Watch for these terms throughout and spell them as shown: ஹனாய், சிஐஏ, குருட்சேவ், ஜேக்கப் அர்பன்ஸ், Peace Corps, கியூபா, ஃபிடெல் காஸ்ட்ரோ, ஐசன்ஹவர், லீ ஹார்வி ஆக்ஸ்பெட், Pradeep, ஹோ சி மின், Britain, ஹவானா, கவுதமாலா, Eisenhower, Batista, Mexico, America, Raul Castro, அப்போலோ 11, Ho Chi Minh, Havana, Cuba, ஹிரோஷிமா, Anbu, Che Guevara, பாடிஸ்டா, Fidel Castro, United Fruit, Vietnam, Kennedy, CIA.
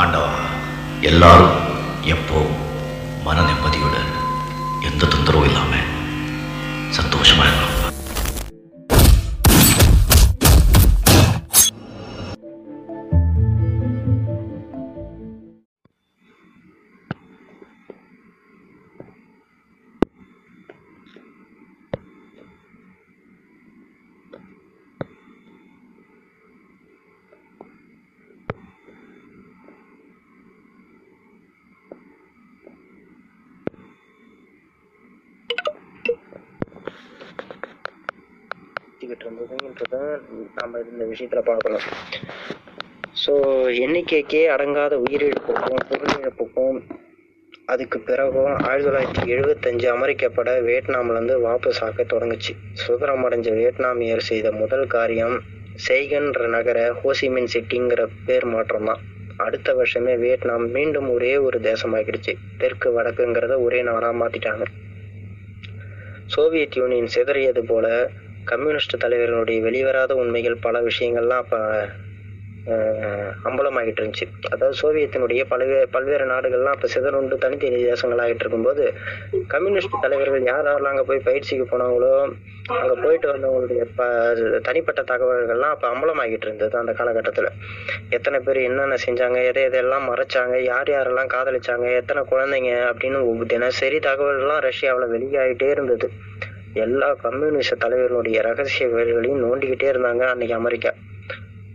ஆண்டவா, எல்லாரும் எப்போ மன நிம்மதியோட எந்த தொந்தரவும் இல்லாம சந்தோஷமா இருக்கணும். நம்ம இந்த விஷயத்துல பார்க்கணும். ஸோ எண்ணிக்கைக்கே அடங்காத உயிரிழப்புக்கும் பொருளிழப்புக்கும் அதுக்கு பிறகும் 1975 அமெரிக்க படை வியட்நாம்லேருந்து வாபஸ் ஆக்க தொடங்குச்சு. சுதந்திரம் அடைஞ்ச வியட்நாமியர் செய்த முதல் காரியம் செய்கன்ற நகர ஹோசிமின் சிட்டிங்கிற பேர் மாற்றம் தான். அடுத்த வருஷமே வியட்நாம் மீண்டும் ஒரே ஒரு தேசமாகிடுச்சு. தெற்கு வடக்குங்கிறத ஒரே நாடாக மாற்றிட்டாங்க. சோவியத் யூனியன் சிதறியது போல கம்யூனிஸ்ட் தலைவர்களுடைய வெளிவராத உண்மைகள் பல விஷயங்கள்லாம் அப்போ அம்பலமாகிட்டு இருந்துச்சு. அதாவது சோவியத்தினுடைய பல்வேறு நாடுகள்லாம் அப்போ சிதறுண்டு தனித்தனி தேசங்கள் ஆகிட்டு இருக்கும்போது கம்யூனிஸ்ட் தலைவர்கள் யாராவது அங்கே போய் பயிற்சிக்கு போனவங்களோ அங்கே போயிட்டு வந்தவங்களுடைய தனிப்பட்ட தகவல்கள்லாம் அப்போ அம்பலமாகிட்டு இருந்தது. அந்த காலகட்டத்தில் எத்தனை பேர் என்னென்ன செஞ்சாங்க, எதையெல்லாம் மறைச்சாங்க, யார் யாரெல்லாம் காதலிச்சாங்க, எத்தனை குழந்தைங்க அப்படின்னு தினசரி தகவல்கள்லாம் ரஷ்யாவில் வெளியாகிட்டே இருந்தது. எல்லா கம்யூனிஸ்ட் தலைவர்களுடைய ரகசிய வேலைகளையும் நோண்டிக்கிட்டே இருந்தாங்க அன்னைக்கு அமெரிக்கா.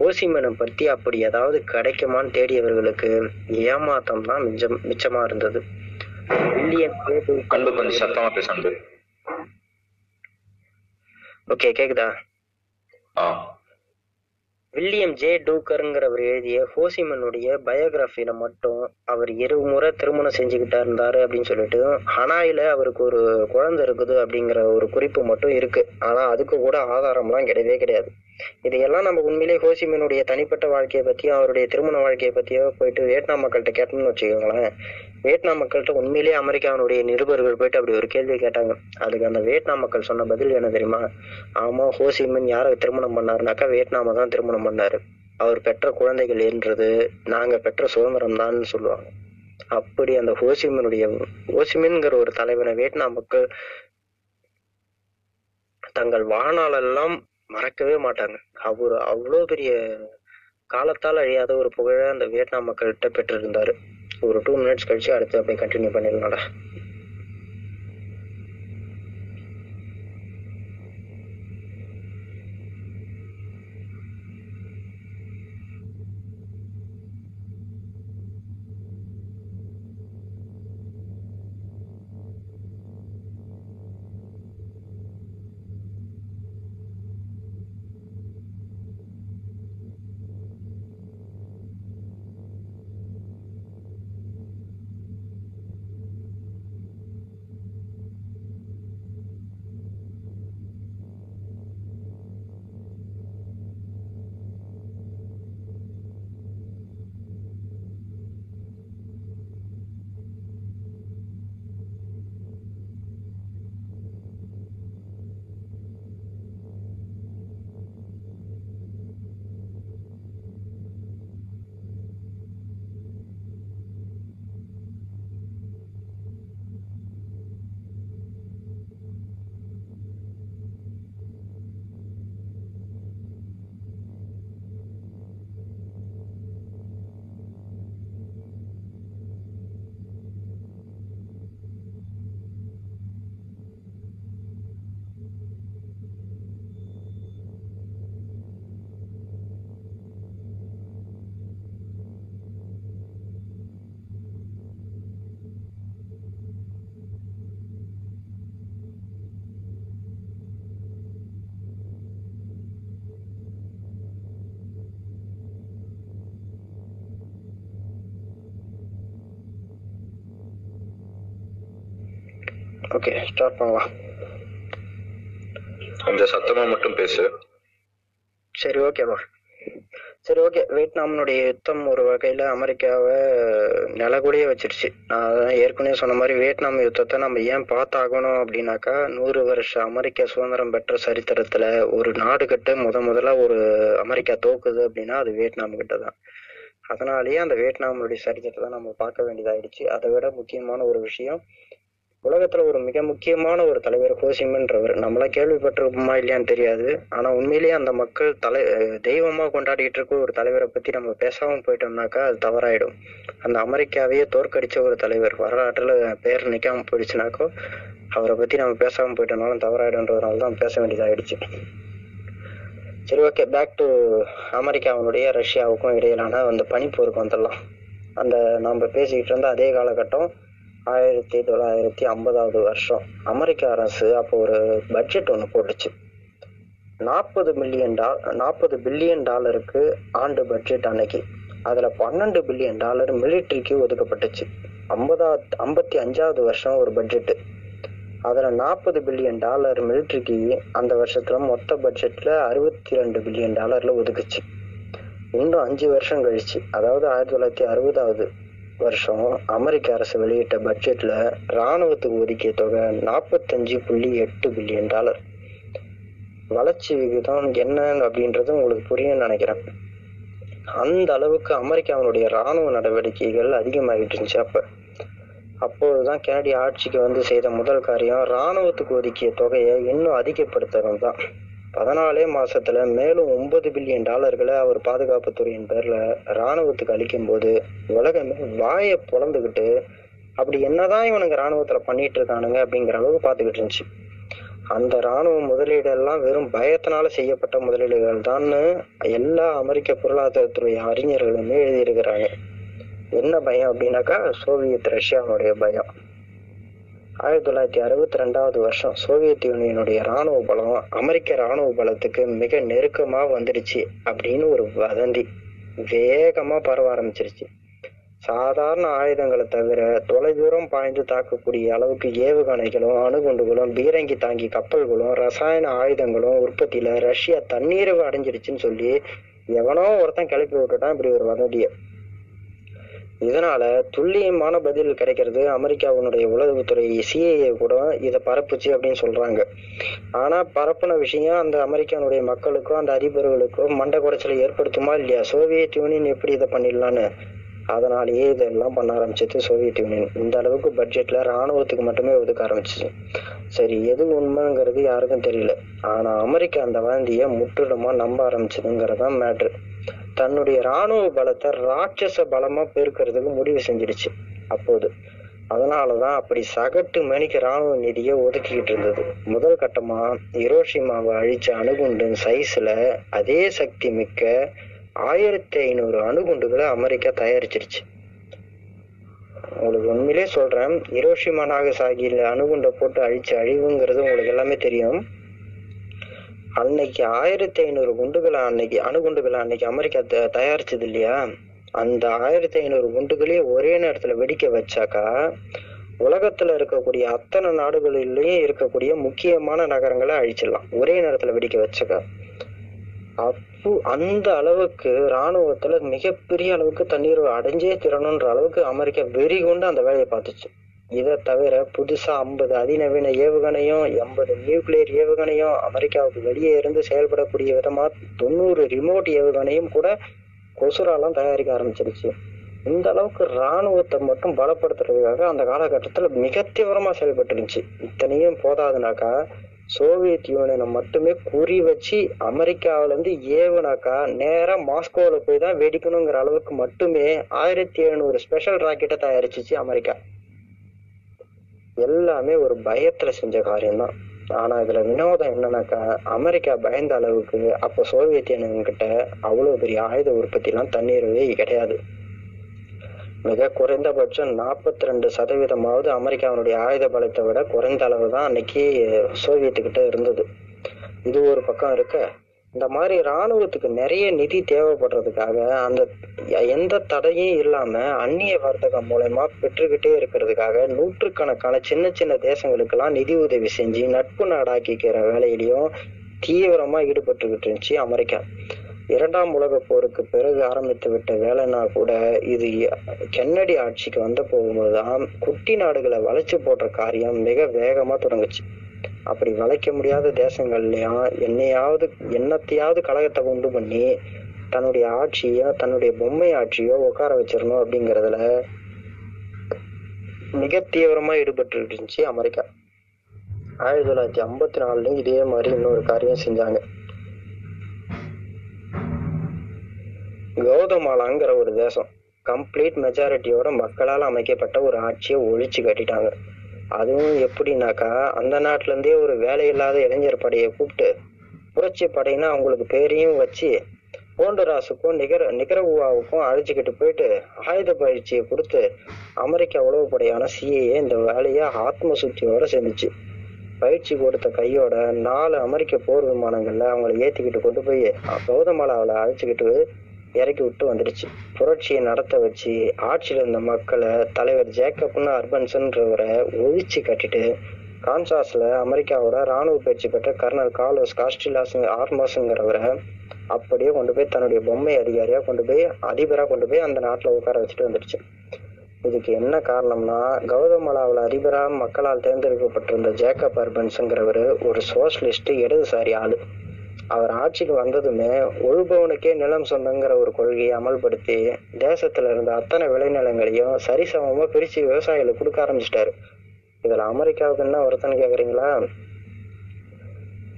ஓசிமனை பற்றி அப்படி ஏதாவது கிடைக்குமான்னு தேடியவர்களுக்கு ஏமாத்தம் தான் மிச்சமா இருந்தது. வில்லியம் ஜே டூக்கருங்கிறவர் எழுதிய ஹோசிமனுடைய பயோகிராஃபியில மட்டும் அவர் 2 முறை திருமணம் செஞ்சுக்கிட்டா இருந்தாரு அப்படின்னு சொல்லிட்டு ஹனாயில அவருக்கு ஒரு குழந்தை இருக்குது அப்படிங்கிற ஒரு குறிப்பு மட்டும் இருக்கு. ஆனா அதுக்கு கூட ஆதாரம்லாம் கிடையவே கிடையாது. இதையெல்லாம் நம்ம உண்மையிலேயே ஹோசிமனுடைய தனிப்பட்ட வாழ்க்கையை பத்தியோ அவருடைய திருமண வாழ்க்கையை பத்தியோ போயிட்டு வியட்நாம் மக்கள்கிட்ட கேட்டோம்னு வச்சுக்கோங்களேன், வியட்நாம் மக்கள்கிட்ட உண்மையிலேயே அமெரிக்காவினுடைய நிருபர்கள் போயிட்டு அப்படி ஒரு கேள்வி கேட்டாங்க. அதுக்கு அந்த வியட்நாம் மக்கள் சொன்ன பதில் என்ன தெரியுமா? ஆமா, ஹோசிமின் யாரை திருமணம் பண்ணாருனாக்கா வியட்நாம தான் திருமணம் பண்ணாரு. அவர் பெற்ற குழந்தைகள் என்றது நாங்க பெற்ற சுதந்திரம் தான் சொல்லுவாங்க. அப்படி அந்த ஹோசிமின்கிற ஒரு தலைவனை வியட்நாம் மக்கள் தங்கள் வாழ்நாளெல்லாம் மறக்கவே மாட்டாங்க. அவரு அவ்வளோ பெரிய காலத்தால் அழியாத ஒரு புகழை அந்த வியட்நாம் மக்கள்கிட்ட பெற்றிருந்தாரு. ஒரு 2 minutes கழிச்சு அடுத்து அப்படியே கண்டினியூ பண்ணிடலாம்டா. ஓகே, ஸ்டார்ட் பண்ணலாம். கொஞ்சம் சத்தமா மட்டும் பேசு. சரி, ஓகேவா? சரி, ஓகே. வியட்நாமினுடைய யுத்தம் ஒரு வகையில் அமெரிக்காவை நிலகூடியே வச்சிருச்சு. நான் அதான் ஏற்கனவே சொன்ன மாதிரி வியட்நாம் யுத்தத்தை நம்ம ஏன் பார்த்தாகணும் அப்படின்னாக்கா, 100 வருஷ அமெரிக்கா சுதந்திரம் பெற்ற சரித்திரத்தில் ஒரு நாடு கிட்ட முதல்ல ஒரு அமெரிக்கா தோக்குது அப்படின்னா அது வியட்நாம் கிட்ட தான். அதனாலேயே அந்த வியட்நாமனுடைய சரித்திரத்தை தான் நம்ம பார்க்க வேண்டியதாயிடுச்சு. அதை விட முக்கியமான ஒரு விஷயம், உலகத்துல ஒரு மிக முக்கியமான ஒரு தலைவர் ஹோ சி மின்றவர். நம்மளா கேள்விப்பட்டிருப்போமா இல்லையான்னு தெரியாது, ஆனா உண்மையிலேயே அந்த மக்கள் தெய்வமா கொண்டாடிட்டு இருக்க ஒரு தலைவரை பத்தி நம்ம பேசாம போயிட்டோம்னாக்கா அது தவறாயிடும். அந்த அமெரிக்காவையே தோற்கடிச்ச ஒரு தலைவர், வரலாற்றுல பேர் நிக்காம போயிடுச்சுனாக்கோ அவரை பத்தி நம்ம பேசாம போயிட்டோம்னாலும் தவறாயிடும்ன்றதுனால தான் பேச வேண்டியதாயிடுச்சு. சரி, ஓகே, பேக் டு அமெரிக்காவுடைய ரஷ்யாவுக்கும் இடையிலான அந்த பனிப்போருக்கு வந்துடலாம். அந்த நம்ம பேசிக்கிட்டு இருந்த அதே காலகட்டம் 1950 அமெரிக்க அரசு அப்போ ஒரு பட்ஜெட் ஒன்று போட்டுச்சு. 40 பில்லியன் டாலருக்கு ஆண்டு பட்ஜெட் அன்னைக்கு. அதில் $12 பில்லியன் மிலிட்ரிக்கு ஒதுக்கப்பட்டுச்சு. 55வது ஒரு பட்ஜெட்டு, அதில் $40 பில்லியன் மிலிட்ரிக்கு அந்த வருஷத்தில் மொத்த பட்ஜெட்டில் $62 பில்லியன் ஒதுக்குச்சு. இன்னும் 5 கழிச்சு, அதாவது 1960 அமெரிக்க அரசு வெளியிட்ட பட்ஜெட்ல ராணுவத்துக்கு ஒதுக்கிய தொகை $45.8 பில்லியன். வளர்ச்சி விகிதம் என்ன அப்படின்றது உங்களுக்கு புரியும் நினைக்கிறேன். அந்த அளவுக்கு அமெரிக்காவுடைய ராணுவ நடவடிக்கைகள் அதிகமாகிட்டு இருந்துச்சு. அப்போதுதான் கெனடி ஆட்சிக்கு வந்து செய்த முதல் காரியம் ராணுவத்துக்கு ஒதுக்கிய தொகையை இன்னும் அதிகப்படுத்தணும் தான். 14 மாசத்துல மேலும் $9 பில்லியன் அவர் பாதுகாப்பு துறையின் பேர்ல ராணுவத்துக்கு அளிக்கும் போது உலகமே வாயை பொழந்துக்கிட்டு அப்படி என்னதான் இவனுங்க ராணுவத்துல பண்ணிட்டு இருக்கானுங்க அப்படிங்கிற அளவுக்கு பாத்துக்கிட்டு இருந்துச்சு. அந்த ராணுவ முதலீடு எல்லாம் வெறும் பயத்தினால செய்யப்பட்ட முதலீடுகள் தான் எல்லா அமெரிக்க பொருளாதாரத்துறை அறிஞர்களுமே எழுதியிருக்கிறாங்க. என்ன பயம் அப்படின்னாக்கா சோவியத் ரஷ்யாவுடைய பயம். 1962 சோவியத் யூனியனுடைய ராணுவ பலம் அமெரிக்க ராணுவ பலத்துக்கு மிக நெருக்கமா வந்துடுச்சு அப்படின்னு ஒரு வதந்தி வேகமா பரவ ஆரம்பிச்சிருச்சு. சாதாரண ஆயுதங்களை தவிர தொலைதூரம் பாய்ந்து தாக்கக்கூடிய அளவுக்கு ஏவுகணைகளும் அணுகுண்டுகளும் பீரங்கி தாங்கி கப்பல்களும் ரசாயன ஆயுதங்களும் உற்பத்தியில ரஷ்யா தண்ணீரவு அடைஞ்சிடுச்சுன்னு சொல்லி எவனோ ஒருத்தன் கிளப்பி விட்டுட்டான் இப்படி ஒரு வதந்திய. இதனால துல்லியமான பதில் கிடைக்கிறது அமெரிக்காவுடைய உளவுத்துறை CIA கூட இதை பரப்புச்சு அப்படின்னு சொல்றாங்க. ஆனா பரப்புன விஷயம் அந்த அமெரிக்காவுடைய மக்களுக்கும் அந்த அதிபர்களுக்கோ மண்டை குறைச்சலை ஏற்படுத்துமா இல்லையா, சோவியத் யூனியன் எப்படி இதை பண்ணிடலான்னு. அதனாலேயே இதெல்லாம் பண்ண ஆரம்பிச்சது சோவியத் யூனியன். இந்த அளவுக்கு பட்ஜெட்ல ராணுவத்துக்கு மட்டுமே ஒதுக்க ஆரம்பிச்சிச்சு. சரி, எது உண்மைங்கிறது யாருக்கும் தெரியல. ஆனா அமெரிக்கா அந்த வாந்திய முற்றிலுமா நம்ப ஆரம்பிச்சதுங்கிறதான் மேட்ரு. தன்னுடைய இராணுவ பலத்தை ராட்சச பலமா பெருக்கிறதுக்கு முடிவு செஞ்சிருச்சு அப்போது. அதனாலதான் அப்படி சகட்டு மணிக்கு இராணுவ நிதியை ஒதுக்கிக்கிட்டு இருந்தது. முதல் கட்டமா ஹிரோஷிமாவை அழிச்ச அணுகுண்டின் சைஸ்ல அதே சக்தி மிக்க 1500 அணுகுண்டுகளை அமெரிக்கா தயாரிச்சிருச்சு. உங்களுக்கு உண்மையிலே சொல்றேன், ஹிரோஷிமா நாகசாகியில அணுகுண்டை போட்டு அழிச்ச அழிவுங்கிறது உங்களுக்கு எல்லாமே தெரியும். அன்னைக்கு 1500 குண்டுகளை அணுகுண்டுகளை அமெரிக்கா தயாரிச்சது இல்லையா, அந்த 1500 குண்டுகளையே ஒரே நேரத்துல வெடிக்க வச்சாக்கா உலகத்துல இருக்கக்கூடிய அத்தனை நாடுகளிலேயும் இருக்கக்கூடிய முக்கியமான நகரங்களை அழிச்சிடலாம் ஒரே நேரத்துல வெடிக்க வச்சாக்கா. அப்போ அந்த அளவுக்கு இராணுவத்துல மிகப்பெரிய அளவுக்கு தண்ணீர் அடைஞ்சே திறனுன்ற அளவுக்கு அமெரிக்கா வெறி கொண்டு அந்த வேலையை பார்த்துச்சு. இதை தவிர புதுசா 50 அதிநவீன ஏவுகணையும் 80 நியூக்ளியர் ஏவுகணையும் அமெரிக்காவுக்கு வெளியே இருந்து செயல்படக்கூடிய விதமா 90 ரிமோட் ஏவுகணையும் கூட கொசுராலாம் தயாரிக்க ஆரம்பிச்சிருச்சு. இந்த அளவுக்கு இராணுவத்தை மட்டும் பலப்படுத்துறதுக்காக அந்த காலகட்டத்துல மிக தீவிரமா செயல்பட்டு இருந்துச்சு. இத்தனையும் போதாதுனாக்கா சோவியத் யூனியனை மட்டுமே குறி வச்சு அமெரிக்காவில இருந்து ஏவுனாக்கா நேரா மாஸ்கோல போய் தான் வெடிக்கணுங்கிற அளவுக்கு மட்டுமே 1700 ஸ்பெஷல் ராக்கெட்டை தயாரிச்சிச்சு அமெரிக்கா. எல்லாமே ஒரு பயத்துல செஞ்ச காரியம்தான். ஆனா இதுல வினோதம் என்னன்னாக்கா அமெரிக்கா பயந்த அளவுக்கு அப்போ சோவியத் யூனியன் கிட்ட அவ்வளவு பெரிய ஆயுத உற்பத்தி எல்லாம் தண்ணீரவே கிடையாது. மிக குறைந்தபட்சம் 42% அமெரிக்காவுடைய ஆயுத பலத்தை விட குறைந்த அளவு தான் அன்னைக்கு சோவியத்து கிட்ட இருந்தது. இது ஒரு பக்கம் இருக்க, இந்த மாதிரி இராணுவத்துக்கு நிறைய நிதி தேவைப்படுறதுக்காக அந்த எந்த தடையும் இல்லாம அந்நிய வர்த்தகம் மூலமா பெற்றுக்கிட்டே இருக்கிறதுக்காக 100கணக்கான சின்ன சின்ன தேசங்களுக்கெல்லாம் நிதி உதவி செஞ்சு நட்பு நாடாக்கிக்கிற வேலையிலையும் தீவிரமா ஈடுபட்டுக்கிட்டு இருந்துச்சு அமெரிக்கா. 2ஆம் உலகப் போருக்கு பிறகு ஆரம்பித்து விட்ட வேலைன்னா கூட இது கென்னடி ஆட்சிக்கு வந்த போகும்போதுதான் குட்டி நாடுகளை வளைச்சு போடுற காரியம் மிக வேகமா தொடங்குச்சு. அப்படி வளைக்க முடியாத தேசங்கள்லயும் என்னத்தையாவது கழகத்தை உண்டு பண்ணி தன்னுடைய ஆட்சியோ தன்னுடைய பொம்மை ஆட்சியோ உட்கார வச்சிடணும் அப்படிங்கிறதுல மிக தீவிரமாக ஈடுபட்டு இருந்துச்சு அமெரிக்கா. 1954 இதே மாதிரி இன்னொரு காரியம் செஞ்சாங்க. கவுதமாலாங்கிற ஒரு தேசம் கம்ப்ளீட் மெஜாரிட்டியோட மக்களால் அமைக்கப்பட்ட ஒரு ஆட்சியை ஒழிச்சு கட்டிட்டாங்க. அதுவும் எப்படின்னாக்கா, அந்த நாட்டிலேருந்தே ஒரு வேலையில்லாத இளைஞர் படையை கூப்பிட்டு புரட்சி படையினா அவங்களுக்கு பேரையும் வச்சு ஹோண்டராஸுக்கும் நிகரகுவாவுக்கும் அழைச்சிக்கிட்டு போயிட்டு ஆயுத பயிற்சியை கொடுத்து அமெரிக்க உளவுப்படையான CIA இந்த வேலையை ஆத்ம சுத்தியோட செஞ்சிச்சு. பயிற்சி கொடுத்த கையோட 4 அமெரிக்க போர் விமானங்கள்ல அவங்களை ஏற்றிக்கிட்டு கொண்டு போய் கவுதமாலாவில் அழைச்சிக்கிட்டு இறக்கி விட்டு வந்துடுச்சு. புரட்சியை நடத்த வச்சு ஆட்சியில் இருந்த மக்களை தலைவர் ஜேக்கப்னு அர்பன்ஸ்ன்றவரை ஒழிச்சு கட்டிட்டு கான்சாஸில் அமெரிக்காவோட இராணுவ பயிற்சி பெற்ற கர்னல் கார்லோஸ் காஸ்டிலாஸ் ஆர்மாஸுங்கிறவரை அப்படியே கொண்டு போய் தன்னுடைய பொம்மை அதிகாரியாக கொண்டு போய் அதிபராக கொண்டு போய் அந்த நாட்டில் உட்கார வச்சுட்டு வந்துடுச்சு. இதுக்கு என்ன காரணம்னா, கவுதமாலாவில் அதிபராக மக்களால் தேர்ந்தெடுக்கப்பட்டிருந்த ஜேக்கப் அர்பன்ஸுங்கிறவர் ஒரு சோஷலிஸ்ட் இடதுசாரி ஆள். அவர் ஆட்சிக்கு வந்ததுமே ஒழுபவனுக்கே நிலம் சொந்தங்கிற ஒரு கொள்கையை அமல்படுத்தி தேசத்தில் இருந்த அத்தனை விளைநிலங்களையும் சரிசமமாக பிரித்து விவசாயிகளுக்கு கொடுக்க ஆரம்பிச்சிட்டாரு. இதில் அமெரிக்காவுக்கு என்ன வருத்தம்னு கேட்குறீங்களா?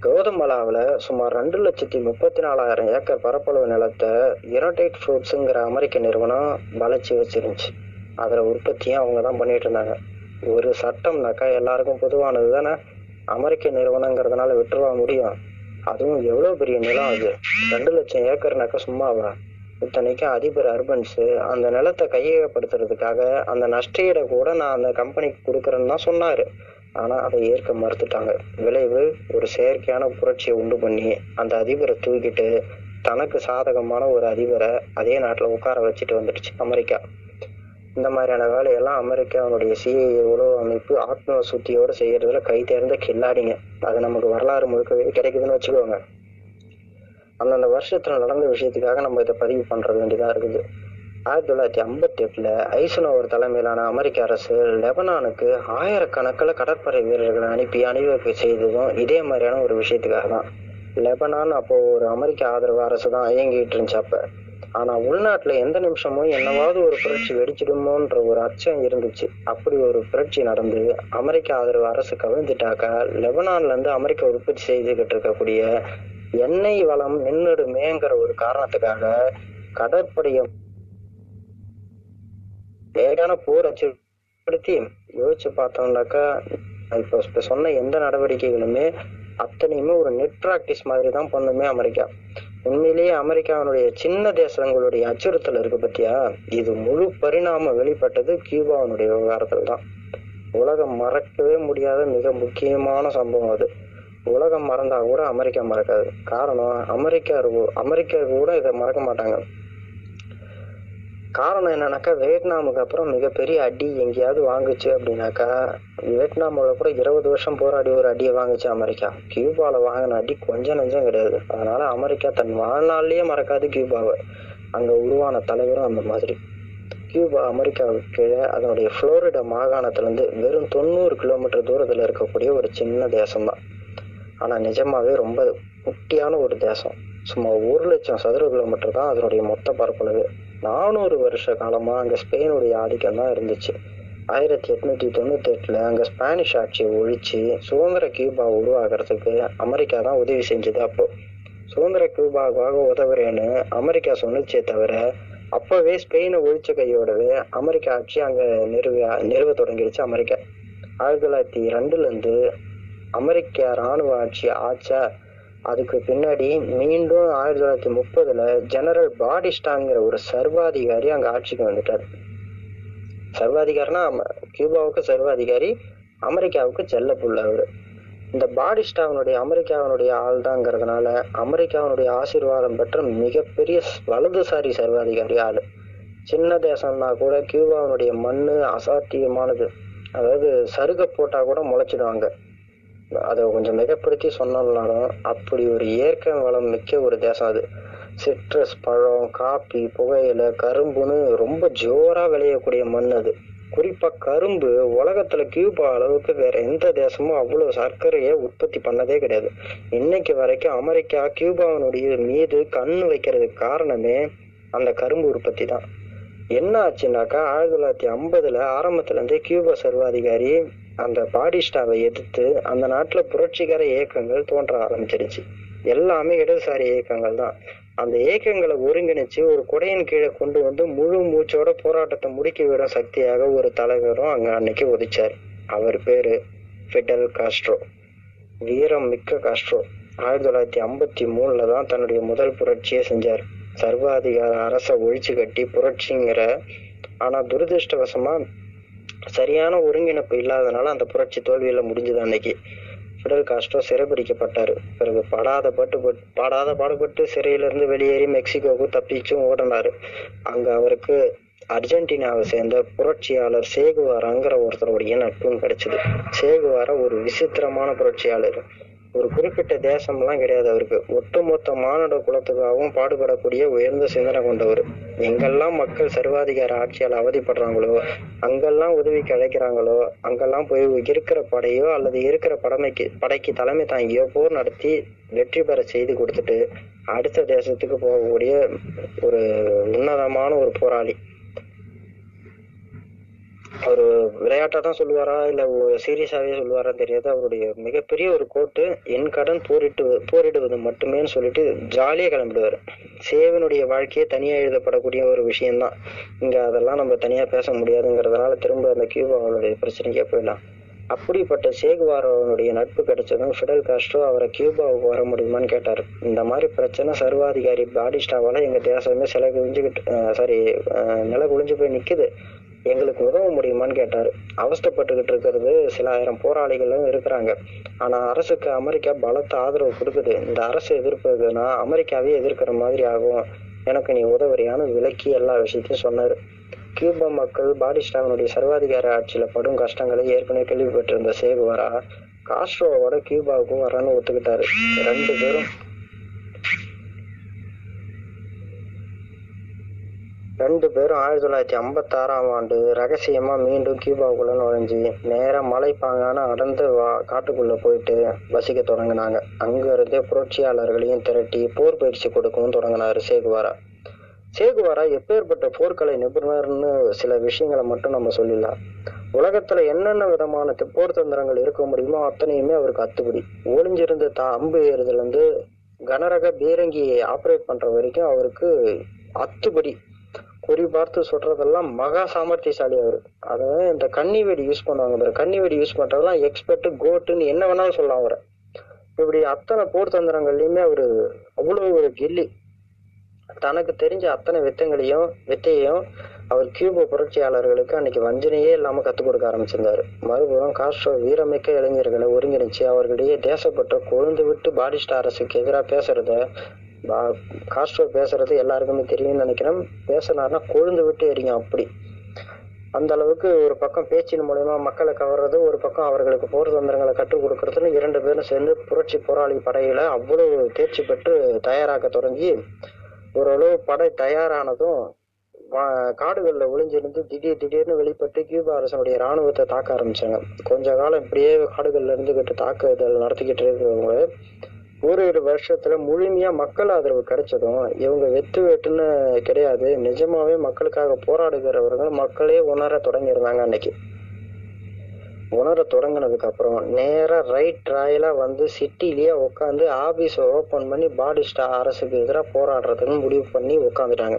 கவுதமாலாவில் சுமார் 2,34,000 ஏக்கர் பரப்பளவு நிலத்தை யுனைடெட் ஃப்ரூட்ஸுங்கிற அமெரிக்க நிறுவனம் வளைச்சி வச்சிருந்துச்சு. அதில் உற்பத்தியும் அவங்க தான் பண்ணிட்டு இருந்தாங்க. ஒரு சட்டம்னாக்கா எல்லாருக்கும் பொதுவானது தானே, அமெரிக்க நிறுவனங்கிறதுனால விட்டுருவா முடியும்? அதுவும் எவ்வளோ பெரிய நிலம் அது, 2,00,000 ஏக்கர்னாக்கா சும்மாவா? இத்தனைக்கும் அதிபர் அர்பன்ஸு அந்த நிலத்தை கையகப்படுத்துறதுக்காக அந்த நஷ்டஈட கூட நான் அந்த கம்பெனிக்கு கொடுக்குறேன்னு தான் சொன்னார். ஆனால் அதை ஏற்க மறுத்துட்டாங்க. விளைவு ஒரு செயற்கையான புரட்சியை உண்டு பண்ணி அந்த அதிபரை தூக்கிட்டு தனக்கு சாதகமான ஒரு அதிபரை அதே நாட்டில் உட்கார வச்சுட்டு வந்துடுச்சு அமெரிக்கா. இந்த மாதிரியான வேலையெல்லாம் அமெரிக்காவுடைய CIA உளவு அமைப்பு ஆத்ம சுத்தியோடு செய்யறதுல கை தேர்ந்த கில்லாடிங்க. அது நமக்கு வரலாறு முழுக்கவே கிடைக்குதுன்னு வச்சுக்கோங்க. அந்தந்த வருஷத்துல நடந்த விஷயத்துக்காக நம்ம இதை பதிவு பண்றது வேண்டியதா இருக்குது. 1958 ஐசன்ஹவர் தலைமையிலான அமெரிக்க அரசு லெபனானுக்கு ஆயிரக்கணக்கில் கடற்படை வீரர்களை அனுப்பி செய்ததும் இதே மாதிரியான ஒரு விஷயத்துக்காக தான். லெபனான் அப்போ ஒரு அமெரிக்க ஆதரவு அரசு தான் இயங்கிட்டு இருந்துச்சு அப்ப. ஆனா உள்நாட்டுல எந்த நிமிஷமும் என்னவாவது ஒரு புரட்சி வெடிச்சிடுமோன்ற ஒரு அச்சம் இருந்துச்சு. அப்படி ஒரு புரட்சி நடந்து அமெரிக்க ஆதரவு அரசு கவிழ்ந்துட்டாக்கா லெபனான்ல இருந்து அமெரிக்கா உற்பத்தி செய்துகிட்டு இருக்கக்கூடிய எண்ணெய் வளம் நின்றுடுமேங்கிற ஒரு காரணத்துக்காக கடற்படையை வேகான போர் அச்சுறுத்தி யோசிச்சு பார்த்தோம்னாக்கா இப்ப சொன்ன எந்த நடவடிக்கைகளுமே அத்தனையுமே ஒரு நெட் பிராக்டிஸ் மாதிரி தான் பண்ணுமே அமெரிக்கா. உண்மையிலேயே அமெரிக்காவினுடைய சின்ன தேசங்களுடைய அச்சுறுத்தல் இருக்கு பத்தியா, இது முழு பரிணாமம் வெளிப்பட்டது கியூபாவினுடைய விவகாரத்தில் தான். உலகம் மறக்கவே முடியாத மிக முக்கியமான சம்பவம் அது. உலகம் மறந்தா கூட அமெரிக்கா மறக்காது. காரணம், அமெரிக்கா கூட இதை மறக்க மாட்டாங்க. காரணம் என்னன்னாக்கா, வியட்நாமுக்கு அப்புறம் மிகப்பெரிய அடி எங்கேயாவது வாங்குச்சு அப்படின்னாக்கா, வியட்நாமில் கூட 20 வருஷம் போராடி ஒரு அடியை வாங்குச்சு அமெரிக்கா. கியூபாவில் வாங்கின அடி கொஞ்சம் நஞ்சம் கிடையாது. அதனால அமெரிக்கா தன் வாழ்நாள்லேயே மறக்காது கியூபாவை. அங்கே உருவான தலைவரும் அந்த மாதிரி. கியூபா அமெரிக்காவுக்கு கீழே அதனுடைய ஃப்ளோரிடா மாகாணத்திலேருந்து வெறும் 90 கிலோமீட்டர் தூரத்தில் இருக்கக்கூடிய ஒரு சின்ன தேசம்தான். ஆனால் நிஜமாவே ரொம்ப குட்டியான ஒரு தேசம். சுமார் 1,00,000 சதுர கிலோமீட்டர் தான் அதனுடைய மொத்த பரப்பளவு. 400 வருஷ காலமாக அங்கே ஸ்பெயினுடைய ஆதிக்கம் தான் இருந்துச்சு. 1898 அங்கே ஸ்பானிஷ் ஆட்சியை ஒழிச்சு சுதந்திர கியூபா உருவாகிறதுக்கு அமெரிக்கா தான் உதவி செஞ்சது. அப்போது சுதந்திர கியூபாவுக்காக உதவுறேன்னு அமெரிக்கா சொன்னிச்சே தவிர, அப்போவே ஸ்பெயினை ஒழிச்ச கையோடவே அமெரிக்க ஆட்சி அங்கே நிறுவ தொடங்கிடுச்சு அமெரிக்கா. 1902 அமெரிக்க இராணுவ ஆட்சி ஆச்சா. அதுக்கு பின்னாடி மீண்டும் 1930 ஜெனரல் பாட்டிஸ்டாங்கிற ஒரு சர்வாதிகாரி அங்கே ஆட்சிக்கு வந்துட்டார். சர்வாதிகாரினா கியூபாவுக்கு சர்வாதிகாரி, அமெரிக்காவுக்கு செல்லப்புள்ள அவர். இந்த பாட்டிஸ்டாவினுடைய அமெரிக்காவினுடைய ஆள் தாங்கிறதுனால அமெரிக்காவினுடைய ஆசீர்வாதம் பெற்ற மிகப்பெரிய வலதுசாரி சர்வாதிகாரி ஆள். சின்ன தேசம்னா கூட கியூபாவினுடைய மண் அசாத்தியமானது. அதாவது சருக போட்டால் கூட முளைச்சிடுவாங்க. அதை கொஞ்சம் மிகப்படுத்தி சொன்னாலும் அப்படி ஒரு இயற்கை வளம் மிக்க ஒரு தேசம் அது. சிட்ரஸ் பழம், காப்பி, புகையிலை, கரும்புன்னு ரொம்ப ஜோராக விளையக்கூடிய மண் அது. குறிப்பாக கரும்பு உலகத்தில் கியூபா அளவுக்கு வேறு எந்த தேசமும் அவ்வளோ சர்க்கரையை உற்பத்தி பண்ணதே கிடையாது. இன்னைக்கு வரைக்கும் அமெரிக்கா கியூபாவினுடைய மீது கண் வைக்கிறதுக்கு காரணமே அந்த கரும்பு உற்பத்தி தான். என்ன ஆச்சுனாக்கா 1950 ஆரம்பத்துலேருந்தே கியூபா சர்வாதிகாரி அந்த பாடிஸ்டாவை எதிர்த்து அந்த நாட்டில் புரட்சிகர இயக்கங்கள் தோன்ற ஆரம்பிச்சிருச்சு. எல்லாமே இடதுசாரி இயக்கங்கள் தான். அந்த இயக்கங்களை ஒருங்கிணைச்சு ஒரு கொடையின் கீழே கொண்டு வந்து முழு மூச்சோட போராட்டத்தை முடுக்கி விடும் சக்தியாக ஒரு தலைவரும் அங்க அன்னைக்கு உதிச்சார். அவர் பேரு ஃபிடெல் காஸ்ட்ரோ, வீரம் மிக்க காஸ்ட்ரோ. 1953 தான் தன்னுடைய முதல் புரட்சியை செஞ்சார். சர்வாதிகார அரசை ஒழிச்சு கட்டி புரட்சிங்கிற, ஆனா துரதிருஷ்டவசமா சரியான ஒருங்கிணைப்பு இல்லாதனால அந்த புரட்சி தோல்வியில முடிஞ்சது. அன்னைக்கு ஃபிடெல் காஸ்ட்ரோ சிறைபிடிக்கப்பட்டார். பிறகு பாடாத பாடுபட்டு சிறையிலிருந்து வெளியேறி மெக்சிகோவுக்கு தப்பிச்சும் ஓடினார். அங்கே அவருக்கு அர்ஜென்டினாவை சேர்ந்த புரட்சியாளர் சேகுவாராங்கிற ஒருத்தருடைய நட்பும் கிடைச்சிது. சேகுவாரா ஒரு விசித்திரமான புரட்சியாளர். ஒரு குறிப்பிட்ட தேசம்லாம் கிடையாது அவருக்கு, ஒட்டுமொத்த மானுட குலத்துக்காகவும் பாடுபடக்கூடிய உயர்ந்த சிந்தனை கொண்டவர். எங்கெல்லாம் மக்கள் சர்வாதிகார ஆட்சியால் அவதிப்படுறாங்களோ, அங்கெல்லாம் உதவி கிடைக்கிறாங்களோ, அங்கெல்லாம் போய் இருக்கிற படையோ அல்லது இருக்கிற படைக்கு தலைமை தாங்கியோ போர் நடத்தி வெற்றி பெற செய்து கொடுத்துட்டு அடுத்த தேசத்துக்கு போகக்கூடிய ஒரு உன்னதமான ஒரு போராளி. அவரு விளையாட்டா தான் சொல்லுவாரா இல்லை சீரியஸாவே சொல்லுவாரா தெரியாது. அவருடைய மிகப்பெரிய ஒரு கோட்டு, என் கடன் போரிடுவது மட்டுமேன்னு சொல்லிட்டு ஜாலியாக கிளம்பிடுவார். சேவனுடைய வாழ்க்கையே தனியா எழுதப்படக்கூடிய ஒரு விஷயம்தான். இங்க அதெல்லாம் நம்ம தனியா பேச முடியாதுங்கிறதுனால திரும்ப அந்த கியூபாவுடைய பிரச்சனைக்கே போயிடலாம். அப்படிப்பட்ட சேகுவாரோனுடைய நட்பு கிடைச்சதும் ஃபிடெல் காஸ்ட்ரோ அவரை கியூபாவுக்கு வர முடியுமான்னு கேட்டார். இந்த மாதிரி பிரச்சனை சர்வாதிகாரி பாடிஸ்டாவால எங்க தேசமே நில குழிஞ்சு போய் நிக்குது, எங்களுக்கு உதவ முடியுமான்னு கேட்டார். அவஸ்தப்பட்டுக்கிட்டு இருக்கிறது சில ஆயிரம் போராளிகளும் இருக்கிறாங்க, ஆனால் அரசுக்கு அமெரிக்கா பலத்த ஆதரவு கொடுக்குது. இந்த அரசு எதிர்ப்பதுன்னா அமெரிக்காவே எதிர்க்கிற மாதிரி ஆகும், எனக்கு நீ உதவுறியான்னு விலக்கி எல்லா விஷயத்தையும் சொன்னார். கியூபா மக்கள் பாடிஸ்டாவினுடைய சர்வாதிகார ஆட்சியில் படும் கஷ்டங்களை ஏற்கனவே கேள்விப்பட்டிருந்த சேகுவாரா காஸ்ட்ரோவோட கியூபாவுக்கும் வரான்னு ஒத்துக்கிட்டாரு. 2 பேரும் 1956 ரகசியமா மீண்டும் கியூபாவுக்குள்ள நுழைஞ்சி நேர மலைப்பாங்கான அடர்ந்த காட்டுக்குள்ள போயிட்டு வசிக்க தொடங்கினாங்க. அங்க இருந்தே புரட்சியாளர்களையும் திரட்டி போர் பயிற்சி கொடுக்கவும் தொடங்கினாரு சேகுவாரா எப்பேற்பட்ட போர்க்கலை நிபுணர்னு சில விஷயங்களை மட்டும் நம்ம சொல்லிடலாம். உலகத்துல என்னென்ன விதமான போர் தந்திரங்கள் இருக்க முடியுமோ அத்தனையுமே அவர் கத்துப்படி. ஒளிஞ்சிருந்த அம்பு ஏறுதுல இருந்து கனரக பீரங்கி ஆப்ரேட் பண்ற வரைக்கும் அவருக்கு அத்துப்படி. குறி பார்த்து சொல்றதெல்லாம் மகா சாமர்த்தியசாலி அவரு. அதாவது இந்த கன்னிவெடி யூஸ் பண்ணுவாங்க, கன்னிவெடி யூஸ் பண்றதெல்லாம் எக்ஸ்பர்ட் கோட்டுன்னு என்ன வேணாலும் சொல்லலாம் அவரை. இப்படி அத்தனை போர் தந்திரங்கள்லயுமே அவரு அவ்வளவு ஒரு கில்லி. தனக்கு தெரிஞ்ச அத்தனை வித்தையையும் அவர் கியூபா புரட்சியாளர்களுக்கு அன்னைக்கு வஞ்சனையே இல்லாம கத்துக் கொடுக்க ஆரம்பிச்சிருந்தாரு. மறுபுறம் காஸ்ட்ரோ வீரமிக்க இளைஞர்களை ஒருங்கிணைச்சு அவர்களிடையே தேசப்பற்ற கொழுந்து விட்டு பாடிஸ்டா அரசுக்கு எதிராக பேசுறத, காஸ்ட்ரோ பேசுறது எல்லாருக்குமே தெரியும்னு நினைக்கிறேன், பேசினார்னா கொழுந்து விட்டு எரியும் அப்படி. அந்த அளவுக்கு ஒரு பக்கம் பேச்சின் மூலமா மக்களை கவர்றது, ஒரு பக்கம் அவர்களுக்கு போர் தந்திரங்களை கற்றுக் கொடுக்கறதுன்னு 2 பேரும் சேர்ந்து புரட்சி போராளி படையில அவ்வளவு தேர்ச்சி பெற்று தயாராக்க தொடங்கி ஓரளவு படை தயாரானதும் காடுகளில் ஒளிஞ்சிருந்து திடீர்னு வெளிப்பட்டு கியூபா அரசனுடைய இராணுவத்தை தாக்க ஆரம்பிச்சாங்க. கொஞ்ச காலம் இப்படியே காடுகள்ல இருந்துகிட்டு தாக்குதல் நடத்திக்கிட்டு இருக்கிறவங்க 1 வருஷத்துல முழுமையா மக்கள் ஆதரவு கிடைச்சதும் இவங்க வெட்டுன்னு கிடையாது, நிஜமாவே மக்களுக்காக போராடுகிறவர்கள் மக்களே உணர தொடங்கியிருந்தாங்க. அன்னைக்கு உணர தொடங்கினதுக்கு அப்புறம் நேரா ரைட் ராயலா வந்து சிட்டிலேயே உட்காந்து ஆபீஸ ஓபன் பண்ணி பாடிஸ்டா அரசுக்கு எதிராக போராடுறதுன்னு முடிவு பண்ணி உட்காந்துட்டாங்க.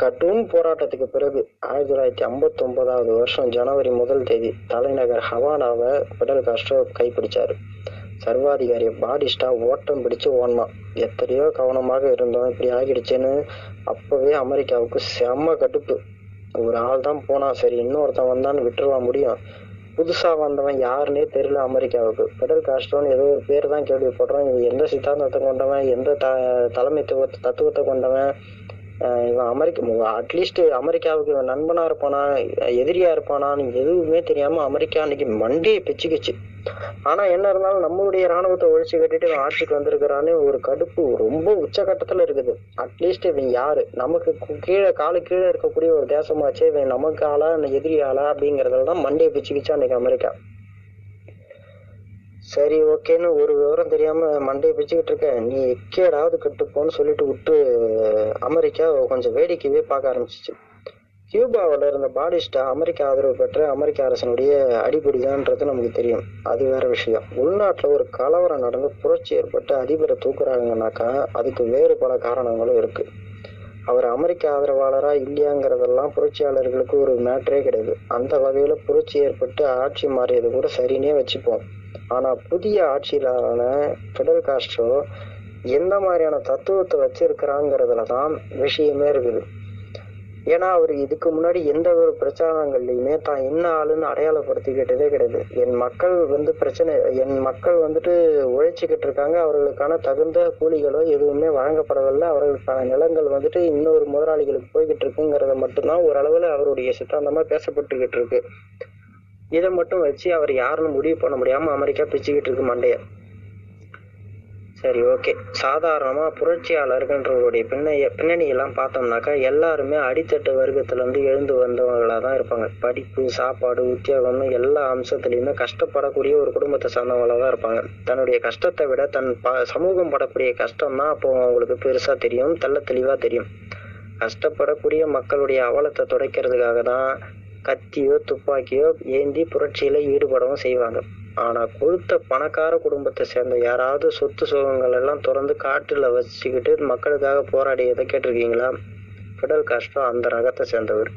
கடும் போராட்டத்துக்கு பிறகு 1959 ஜனவரி 1 தலைநகர் ஹவானாவை ஃபிடெல் காஸ்ட்ரோ கைப்பிடிச்சாரு. சர்வாதிகாரிய பாடிஸ்டா ஓட்டம் பிடிச்சு ஓடலாம். எத்தனையோ கவனமாக இருந்தோம், இப்படி ஆகிடுச்சுன்னு அப்பவே அமெரிக்காவுக்கு செம்ம கடுப்பு. ஒரு ஆள் தான் போனா சரி, இன்னொருத்தன் வந்தான்னு விட்டுருவா முடியும், புதுசா வந்தவன் யாருன்னே தெரியல அமெரிக்காவுக்கு. ஃபிடெல் காஸ்ட்ரோன்னு ஏதோ ஒரு பேர் தான் கேள்விப்படுறோம், எந்த சித்தாந்தத்தை கொண்டவன், எந்த தலைமை தத்துவத்தை கொண்டவன், இவன் அமெரிக்க அட்லீஸ்ட் அமெரிக்காவுக்கு நண்பனா இருப்பானா எதிரியா இருப்பானான்னு எதுவுமே தெரியாம அமெரிக்கா அன்னைக்கு மண்டியை பிச்சுக்குச்சு. ஆனா என்ன இருந்தாலும் நம்மளுடைய ராணுவத்தை ஒழிச்சு கட்டிட்டு இவன் ஆட்சிக்கு வந்திருக்கிறான்னு ஒரு கடுப்பு ரொம்ப உச்சகட்டத்துல இருக்குது. அட்லீஸ்ட் இவன் யாரு, நமக்கு கீழே காலு கீழே இருக்கக்கூடிய ஒரு தேசமாச்சு, இவன் நமக்கு ஆளா எதிரி ஆளா அப்படிங்கறதெல்லாம் மண்டியை பிச்சுக்குச்சு அன்னைக்கு அமெரிக்கா. சரி ஓகேன்னு ஒரு விவரம் தெரியாம மண்டையை பிச்சுக்கிட்டு இருக்க, நீ எக்கேடாவது கட்டுப்போன்னு சொல்லிட்டு விட்டு அமெரிக்கா கொஞ்சம் வேடிக்கையே பார்க்க ஆரம்பிச்சிச்சு. கியூபாவில் இருந்த பாடிஸ்டா அமெரிக்க ஆதரவு பெற்ற அமெரிக்க அரசனுடைய அடிப்படைதான்றது நமக்கு தெரியும், அது வேற விஷயம். உள்நாட்டில் ஒரு கலவரம் நடந்து புரட்சி ஏற்பட்டு அதிபரை தூக்குறாங்கனாக்கா அதுக்கு வேறு பல காரணங்களும் இருக்கு. அவர் அமெரிக்க ஆதரவாளரா இல்லையாங்கிறதெல்லாம் புரட்சியாளர்களுக்கு ஒரு மேட்டரே கிடையாது. அந்த வகையில புரட்சி ஏற்பட்டு ஆட்சி மாறியது கூட சரின்னே வச்சுப்போம். ஆனா புதிய ஆட்சியாளரான பிடல் காஸ்ட்ரோ எந்த மாதிரியான தத்துவத்தை வச்சிருக்கிறாங்கிறதுலதான் விஷயமே இருக்குது. ஏன்னா அவரு இதுக்கு முன்னாடி எந்த ஒரு பிரச்சாரங்கள்லையுமே தான் என்ன ஆளுன்னு அடையாளப்படுத்திக்கிட்டதே கிடையாது. என் மக்கள் வந்து பிரச்சனை, என் மக்கள் வந்துட்டு உழைச்சிக்கிட்டு இருக்காங்க, அவர்களுக்கான தகுந்த கூலிகளோ எதுவுமே வழங்கப்படவில்லை, அவர்களுக்கான நிலங்கள் வந்துட்டு இன்னொரு முதலாளிகளுக்கு போய்கிட்டு இருக்குங்கிறத மட்டும்தான் ஓரளவுல அவருடைய சித்தாந்தமா பேசப்பட்டுக்கிட்டு இருக்கு. இதை மட்டும் வச்சு அவர் யாருன்னு முடிவு பண்ண முடியாம அமெரிக்கா பிச்சுக்கிட்டு இருக்கு மண்டைய. சரி ஓகே, சாதாரணமா புரட்சியாளர்கள்ன்றவருடைய பின்னணியெல்லாம் பார்த்தோம்னாக்கா எல்லாருமே அடித்தட்டு வர்க்கத்துல இருந்து எழுந்து வந்தவங்களாதான் இருப்பாங்க. படிப்பு, சாப்பாடு, உத்தியோகம்னு எல்லா அம்சத்திலையுமே கஷ்டப்படக்கூடிய ஒரு குடும்பத்தை சார்ந்தவங்களாதான் இருப்பாங்க. தன்னுடைய கஷ்டத்தை விட தன் சமூகம் படக்கூடிய கஷ்டம் தான் அப்போ அவங்களுக்கு பெருசா தெரியும், தெள்ள தெளிவா தெரியும். கஷ்டப்படக்கூடிய மக்களுடைய அவலத்தை துடைக்கிறதுக்காக தான் கத்தியோ துப்பாக்கியோ ஏந்தி புரட்சியில ஈடுபடவும் செய்வாங்க. ஆனா கொழுத்த பணக்கார குடும்பத்தை சேர்ந்த யாராவது சொத்து சுகங்கள் எல்லாம் திறந்து காட்டுல வச்சுக்கிட்டு மக்களுக்காக போராடியதை கேட்டிருக்கீங்களா? பிடல் காஸ்ட்ரோ அந்த ரகத்தை சேர்ந்தவர்,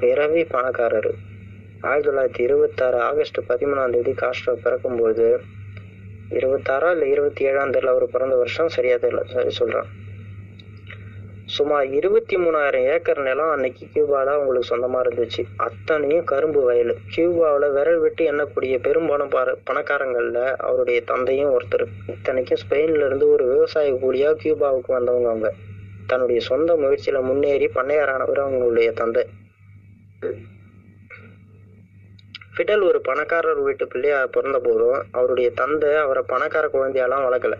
பிறவி பணக்காரர். 1926 ஆகஸ்ட் 13ஆம் தேதி காஸ்ட்ரோ பிறக்கும்போது, 26 இல்லை 27ஆம் தேதியில் அவர் பிறந்த வருஷம் சரியா தெரியல, சரி சொல்றான், சுமார் 23,000 ஏக்கர் நிலம் அன்னைக்கு கியூபால அவங்களுக்கு சொந்தமா இருந்துச்சு. அத்தனையும் கரும்பு வயல். கியூபாவில் விரல் விட்டு எண்ணக்கூடிய பெரும்பாலும் பணக்காரங்கள்ல அவருடைய தந்தையும் ஒருத்தர். இத்தனைக்கும் ஸ்பெயின்ல இருந்து ஒரு விவசாய கூலியா கியூபாவுக்கு வந்தவங்க அவங்க. தன்னுடைய சொந்த முயற்சியில முன்னேறி பண்ணையாரானவர் அவங்களுடைய தந்தை. ஃபிடல் ஒரு பணக்காரர் வீட்டு பிள்ளையா பிறந்த போதும் அவருடைய தந்தை அவரை பணக்கார குழந்தையாலாம் வளர்க்கல.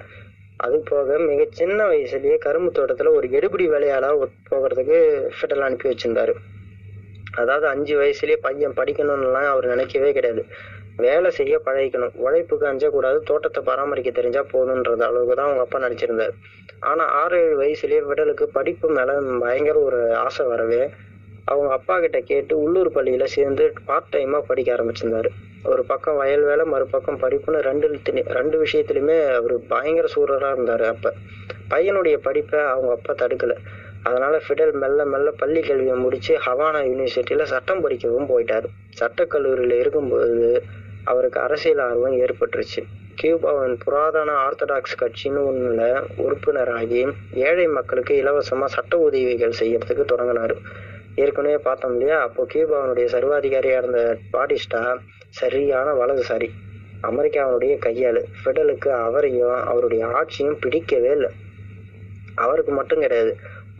அது போக மிக சின்ன வயசுலயே கரும்பு தோட்டத்துல ஒரு எடுபிடி வேலையாளா போகிறதுக்கு ஃபிடல் அனுப்பி வச்சிருந்தாரு. அதாவது 5 வயசுலயே பையன் படிக்கணும்னுலாம் அவர் நினைக்கவே கிடையாது. வேலை செய்ய பழகிக்கணும், உழைப்புக்கு அஞ்சக்கூடாது, தோட்டத்தை பராமரிக்க தெரிஞ்சா போதும்ன்றது அளவுக்குதான் அவங்க அப்பா நினைச்சிருந்தாரு. ஆனா 6-7 வயசுலயே ஃபிடலுக்கு படிப்பு மேல பயங்கர ஒரு ஆசை வரவே அவங்க அப்பா கிட்ட கேட்டு உள்ளூர் பள்ளியில சேர்ந்து பார்ட் டைமா படிக்க ஆரம்பிச்சிருந்தாரு. ஒரு பக்கம் வயல் வேலை, மறுபக்கம் படிப்புன்னு ரெண்டு விஷயத்திலுமே அவர் பயங்கர சூரரா இருந்தாரு. அப்ப பையனுடைய படிப்பை அவங்க அப்பா தடுக்கல. அதனால ஃபிடல் மெல்ல மெல்ல பள்ளி கல்வியை முடிச்சு ஹவானா யூனிவர்சிட்டியில சட்டம் படிக்கவும் போயிட்டாரு. சட்டக்கல்லூரியில இருக்கும்போது அவருக்கு அரசியல் ஆர்வம் ஏற்பட்டுருச்சு. கியூபாவின் புராதன ஆர்த்தடாக்ஸ் கட்சின்னு ஒண்ணுல உறுப்பினராகி ஏழை மக்களுக்கு இலவசமா சட்ட உதவிகள் செய்யறதுக்கு தொடங்கினாரு. ஏற்கனவே பார்த்தோம் இல்லையா, அப்போ கியூபாவினுடைய சர்வாதிகாரியா இருந்த பாடிஸ்டா சரியான வலதுசாரி, அமெரிக்காவினுடைய கையாளு. ஃபிடலுக்கு அவரையும் அவருடைய ஆட்சியும் பிடிக்கவே இல்லை. அவருக்கு மட்டும் கிடையாது,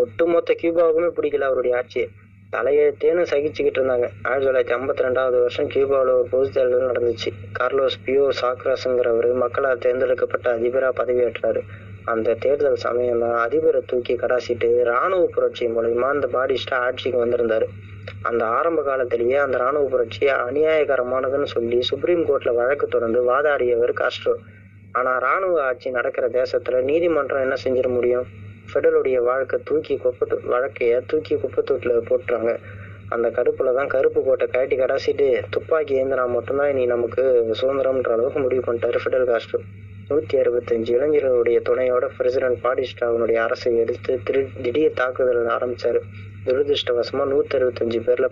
ஒட்டுமொத்த கியூபாவுக்குமே பிடிக்கல அவருடைய ஆட்சியை. தலையெழுத்தேன்னு சகிச்சுக்கிட்டு இருந்தாங்க. 1952ஆம் வருஷம் கியூபாவில் ஒரு பொது தேர்தல் நடந்துச்சு. கார்லோஸ் பியோ சாக்ராஸுங்கிறவர் மக்களால் தேர்ந்தெடுக்கப்பட்ட அதிபரா பதவியேற்றாரு. அந்த தேர்தல் சமயம் தான் அதிபரை தூக்கி கடாசிட்டு இராணுவ புரட்சி மூலயமா அந்த பாடிஸ்டா ஆட்சிக்கு வந்திருந்தாரு. அந்த ஆரம்ப காலத்திலேயே அந்த இராணுவ புரட்சி அநியாயகரமானதுன்னு சொல்லி சுப்ரீம் கோர்ட்ல வழக்கு தொடர்ந்து வாதாடியவர் காஸ்ட்ரோ. ஆனா இராணுவ ஆட்சி நடக்கிற தேசத்துல நீதிமன்றம் என்ன செஞ்சிட முடியும்? ஃபிடலுடைய வழக்கைய தூக்கி குப்பை தொட்டில போட்டுறாங்க. அந்த கடுப்புலதான் கருப்பு கோட்டை கட்டி கடாசிட்டு துப்பாக்கி ஏந்தினா மட்டும்தான் இனி நமக்கு சுதந்திரம்ன்ற அளவுக்கு முடிவு பண்ணிட்டாரு ஃபிடல் காஸ்ட்ரோ. 165 இளைஞர்களுடைய துணையோட பிரசிடென்ட் பாடிஸ்டாவினுடைய அரசை எடுத்து திடீர் தாக்குதல் ஆரம்பிச்சாரு. துரதிருஷ்டவசமா 165 பேர்ல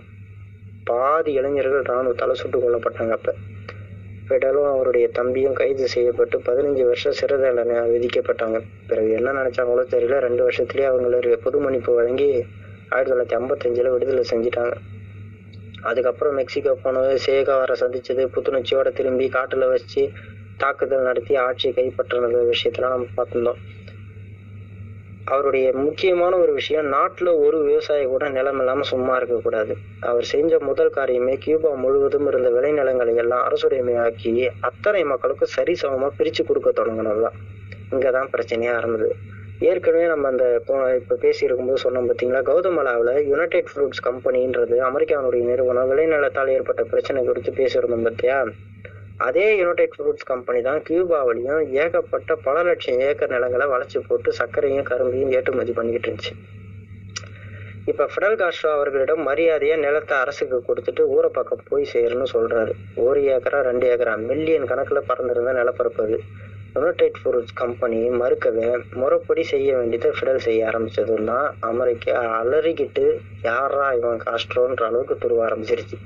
பாதி இளைஞர்கள் இராணுவத்தால சுட்டுக் கொல்லப்பட்டாங்க. அப்ப ஃபிடலும் அவருடைய தம்பியும் கைது செய்யப்பட்டு 15 வருஷம் சிறை தண்டனை விதிக்கப்பட்டாங்க. பிறகு என்ன நினைச்சாங்களோ தெரியல, 2 வருஷத்துலயே அவங்களுக்கு பொது மன்னிப்பு வழங்கி 1955ல விடுதலை செஞ்சுட்டாங்க. அதுக்கப்புறம் மெக்சிகோ போனது, சேகாவரை சந்திச்சது, புத்துணர்ச்சியோட திரும்பி காட்டுல வச்சு தாக்குதல் நடத்தி ஆட்சியை கைப்பற்றின விஷயத்தெல்லாம் நம்ம பார்த்துருந்தோம். அவருடைய முக்கியமான ஒரு விஷயம், நாட்டில் ஒரு விவசாயி கூட நிலம் இல்லாமல் சும்மா இருக்கக்கூடாது. அவர் செஞ்ச முதல் காரியமே கியூபா முழுவதும் இருந்த விளைநிலங்களை எல்லாம் அரசுடைமையாக்கி அத்தனை மக்களுக்கு சரிசமமாக பிரித்து கொடுக்க தொடங்கினதுதான். இங்கே தான் பிரச்சனையாக இருந்தது. ஏற்கனவே நம்ம அந்த இப்போ பேசியிருக்கும்போது சொன்னோம் பார்த்தீங்களா, கவுதமலாவில் யுனைடெட் ஃப்ரூட்ஸ் கம்பெனின்றது அமெரிக்காவினுடைய நிறுவனம் விளைநிலத்தால் ஏற்பட்ட பிரச்சனை குறித்து பேசியிருந்தோம் பார்த்தியா. அதே யுனைடெட் ஃப்ரூட்ஸ் கம்பெனி தான் கியூபாவிலையும் ஏகப்பட்ட பல லட்சம் ஏக்கர் நிலங்களை வளைச்சி போட்டு சர்க்கரையும் கரும்பையும் ஏற்றுமதி பண்ணிக்கிட்டு இருந்துச்சு. இப்போ ஃபிடல் காஸ்ட்ரோ அவர்களிடம் மரியாதையாக நிலத்தை அரசுக்கு கொடுத்துட்டு ஊரை பக்கம் போய் சேருன்னு சொல்கிறாரு. 1 ஏக்கரா 2 ஏக்கரா மில்லியன் கணக்கில் பறந்துருந்த நிலப்பரப்பது யுனைடெட் ஃப்ரூட்ஸ் கம்பெனி மறுக்கவே முறைப்படி செய்ய வேண்டியதை ஃபிடல் செய்ய ஆரம்பித்ததுன்னா அமெரிக்கா அலறிக்கிட்டு யாரா இவன் காஸ்ட்ரோன்ற அளவுக்கு துருவ ஆரம்பிச்சிருச்சு.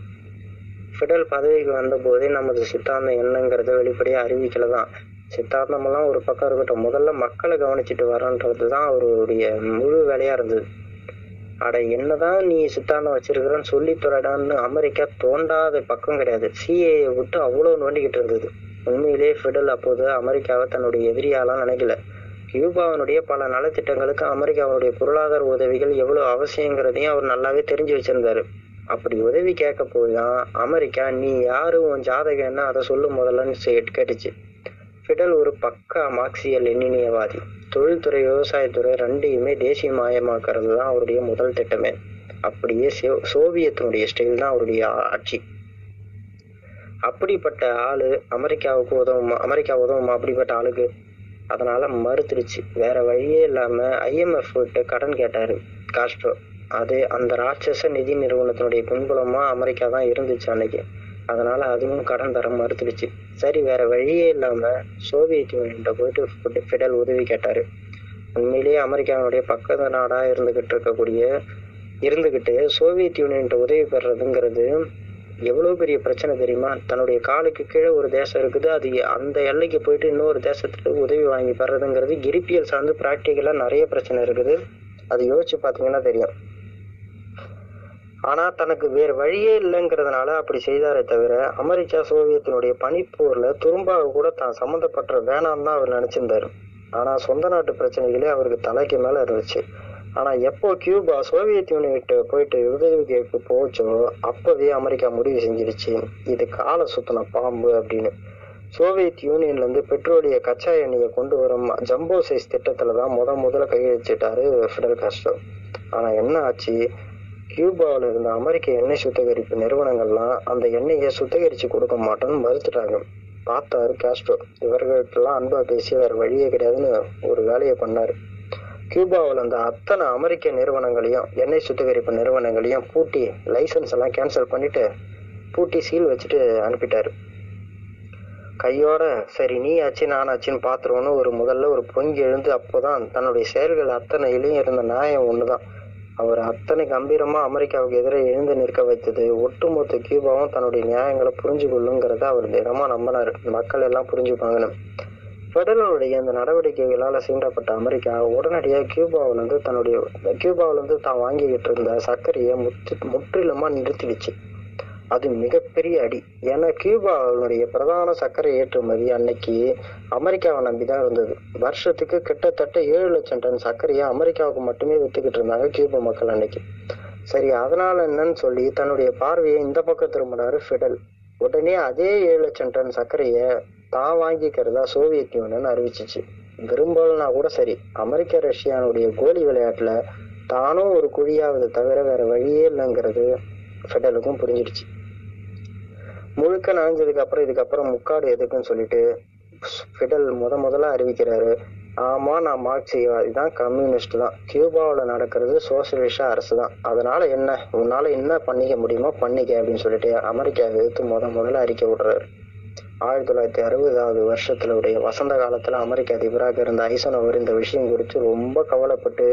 ஃபிடல் பதவிக்கு வந்தபோதே நமது சித்தாந்தம் என்னங்கிறத வெளிப்படையாக அறிவிக்கல தான். சித்தாந்தமெல்லாம் ஒரு பக்கம் இருக்கட்டும், முதல்ல மக்களை கவனிச்சுட்டு வரன்றது தான் அவருடைய முழு வேலையாக இருந்தது. அட என்னதான் நீ சித்தாந்தம் வச்சிருக்கிறன்னு சொல்லி தொடடான்னு அமெரிக்கா தோண்டாத பக்கம் கிடையாது. சிஏயை விட்டு அவ்வளோ நோண்டிக்கிட்டு இருந்தது. உண்மையிலே ஃபிடல் அப்போது அமெரிக்காவை தன்னுடைய எதிரியாலாம் நினைக்கல. கியூபாவினுடைய பல நலத்திட்டங்களுக்கு அமெரிக்காவினுடைய பொருளாதார உதவிகள் எவ்வளோ அவசியங்கிறதையும் அவர் நல்லாவே தெரிஞ்சு வச்சிருந்தாரு. அப்படி உதவி கேட்க போதுதான் அமெரிக்கா நீ யாரு உன் ஜாதகன்னு அதை சொல்லும் முதல்லன்னு கேட்டுச்சு. ஃபிடல் ஒரு பக்கா மார்க்சிய லெனினியவாதி. தொழில்துறை விவசாயத்துறை ரெண்டையுமே தேசியமயமாக்குறது தான் அவருடைய முதல் திட்டமே. அப்படியே சோவியத்தினுடைய ஸ்டைல் தான் அவருடைய ஆட்சி. அப்படிப்பட்ட ஆளு அமெரிக்காவுக்கு அமெரிக்கா உதவுமா அப்படிப்பட்ட ஆளுக்கு? அதனால மறுத்துருச்சு. வேற வழியே இல்லாம IMF விட்டு கடன் கேட்டாரு காஸ்ட்ரோ. அது அந்த ராட்சச நிதி நிறுவனத்தினுடைய பின்புலமா அமெரிக்கா தான் இருந்துச்சு அன்னைக்கு. அதனால அதுவும் கடன் தர மறுத்துடுச்சு. சரி, வேற வழியே இல்லாம சோவியத் யூனியன்கிட்ட போயிட்டு ஃபிடல் உதவி கேட்டாரு. உண்மையிலேயே அமெரிக்காவினுடைய பக்கத்து நாடா இருந்துகிட்டு சோவியத் யூனியன்கிட்ட உதவி பெறதுங்கிறது எவ்வளவு பெரிய பிரச்சனை தெரியுமா? தன்னுடைய காலுக்கு கீழே ஒரு தேசம் இருக்குது, அது அந்த எல்லைக்கு போயிட்டு இன்னொரு தேசத்துக்கு உதவி வாங்கி பெறதுங்கிறது கிரிப்பியல் சார்ந்து பிராக்டிக்கலா நிறைய பிரச்சனை இருக்குது. அது யோசிச்சு பார்த்தீங்கன்னா தெரியும். ஆனால் தனக்கு வேறு வழியே இல்லைங்கிறதுனால அப்படி செய்தாரே தவிர அமெரிக்கா சோவியத்தினுடைய பனிப்போரில் துரும்பாக கூட தான் சம்மந்தப்பட்ட வேணாம் தான் அவர் நினச்சிருந்தார். ஆனால் சொந்த நாட்டு பிரச்சனைகளே அவருக்கு தலைக்கு மேலே இருந்துச்சு. ஆனால் எப்போ கியூபா சோவியத் யூனியன்கிட்ட போயிட்டு உதவி கேட்க போச்சோ அப்போவே அமெரிக்கா முடிவு செஞ்சிருச்சு, இது காலை சுற்றின பாம்பு அப்படின்னு. சோவியத் யூனியன்லேருந்து பெட்ரோலிய கச்சா எண்ணெயை கொண்டு வரும் ஜம்போ சைஸ் திட்டத்தில் தான் முதல்ல கையெழுச்சிட்டாரு ஃபிடல் காஸ்ட்ரோ. ஆனால் என்ன ஆச்சு, கியூபாவில் இருந்த அமெரிக்க எண்ணெய் சுத்திகரிப்பு நிறுவனங்கள்லாம் அந்த எண்ணெயை சுத்திகரித்து கொடுக்க மாட்டோன்னு மறுத்துட்டாங்க. பார்த்தாரு காஸ்ட்ரோ, இவர்கள்ட்டெல்லாம் அன்பாக பேசி வேறு வழியே கிடையாதுன்னு ஒரு வேலையை பண்ணார். கியூபாவில் இருந்த அத்தனை அமெரிக்க நிறுவனங்களையும் எண்ணெய் சுத்திகரிப்பு நிறுவனங்களையும் பூட்டி லைசன்ஸ் எல்லாம் கேன்சல் பண்ணிவிட்டு பூட்டி சீல் வச்சுட்டு அனுப்பிட்டார். கையோட சரி நீ ஆச்சு நானாச்சுன்னு பார்த்துருவோன்னு முதல்ல ஒரு பொங்கி எழுந்து அப்போ தான் தன்னுடைய செயல்கள் அத்தனையிலையும் இருந்த நியாயம் ஒன்று தான் அவர் அத்தனை கம்பீரமாக அமெரிக்காவுக்கு எதிரே எழுந்து நிற்க வைத்தது. ஒட்டுமொத்த கியூபாவும் தன்னுடைய நியாயங்களை புரிஞ்சு கொள்ளுங்கிறத அவர் தினமாக நம்பினார். மக்கள் எல்லாம் புரிஞ்சுப்பாங்கன்னு ஃபெடரலுடைய இந்த நடவடிக்கைகளால் சீண்டப்பட்ட அமெரிக்கா உடனடியாக கியூபாவிலேருந்து தான் வாங்கிக்கிட்டு இருந்த சர்க்கரையை முற்றிலுமாக நிறுத்திடுச்சு. அது மிகப்பெரிய அடி. ஏன்னா கியூபாவினுடைய பிரதான சர்க்கரை ஏற்றுமதி அன்னைக்கு அமெரிக்காவை நம்பி தான் இருந்தது. வருஷத்துக்கு கிட்டத்தட்ட 7 லட்சம் டன் சர்க்கரையை அமெரிக்காவுக்கு மட்டுமே வித்துக்கிட்டு இருந்தாங்க கியூபா மக்கள் அன்னைக்கு. சரி, அதனால என்னன்னு சொல்லி தன்னுடைய பார்வையை இந்த பக்கம் திரும்பினாரு ஃபிடல். உடனே அதே 7 லட்சம் டன் சர்க்கரையை தான் வாங்கிக்கிறதா சோவியத் யூனியன் அறிவிச்சிச்சு. விரும்பலன்னா கூட சரி, அமெரிக்கா ரஷ்யானுடைய கோலி விளையாட்டுல தானும் ஒரு குழியாவது தவிர வேற வழியே இல்லைங்கிறது ஃபெடலுக்கும் புரிஞ்சிடுச்சு. முழுக்க நனைஞ்சதுக்கப்புறம் இதுக்கப்புறம் முக்காடு எதுக்குன்னு சொல்லிட்டு ஃபிடல் முதல்ல அறிவிக்கிறாரு, ஆமாம் நான் மார்க்சியவாதி தான், கம்யூனிஸ்ட் தான், கியூபாவில் நடக்கிறது சோசியலிஸ்டாக அரசு தான், அதனால் என்ன உன்னால் என்ன பண்ணிக்க முடியுமோ பண்ணிக்க அப்படின்னு சொல்லிட்டு அமெரிக்காவை எதிர்த்து முதல்ல அறிக்கை விடுறாரு. 1960வது வருஷத்துல உடைய வசந்த காலத்துல அமெரிக்க அதிபராக இருந்த ஐசன்ஹவர் இந்த விஷயம் குறித்து ரொம்ப கவலைப்பட்டு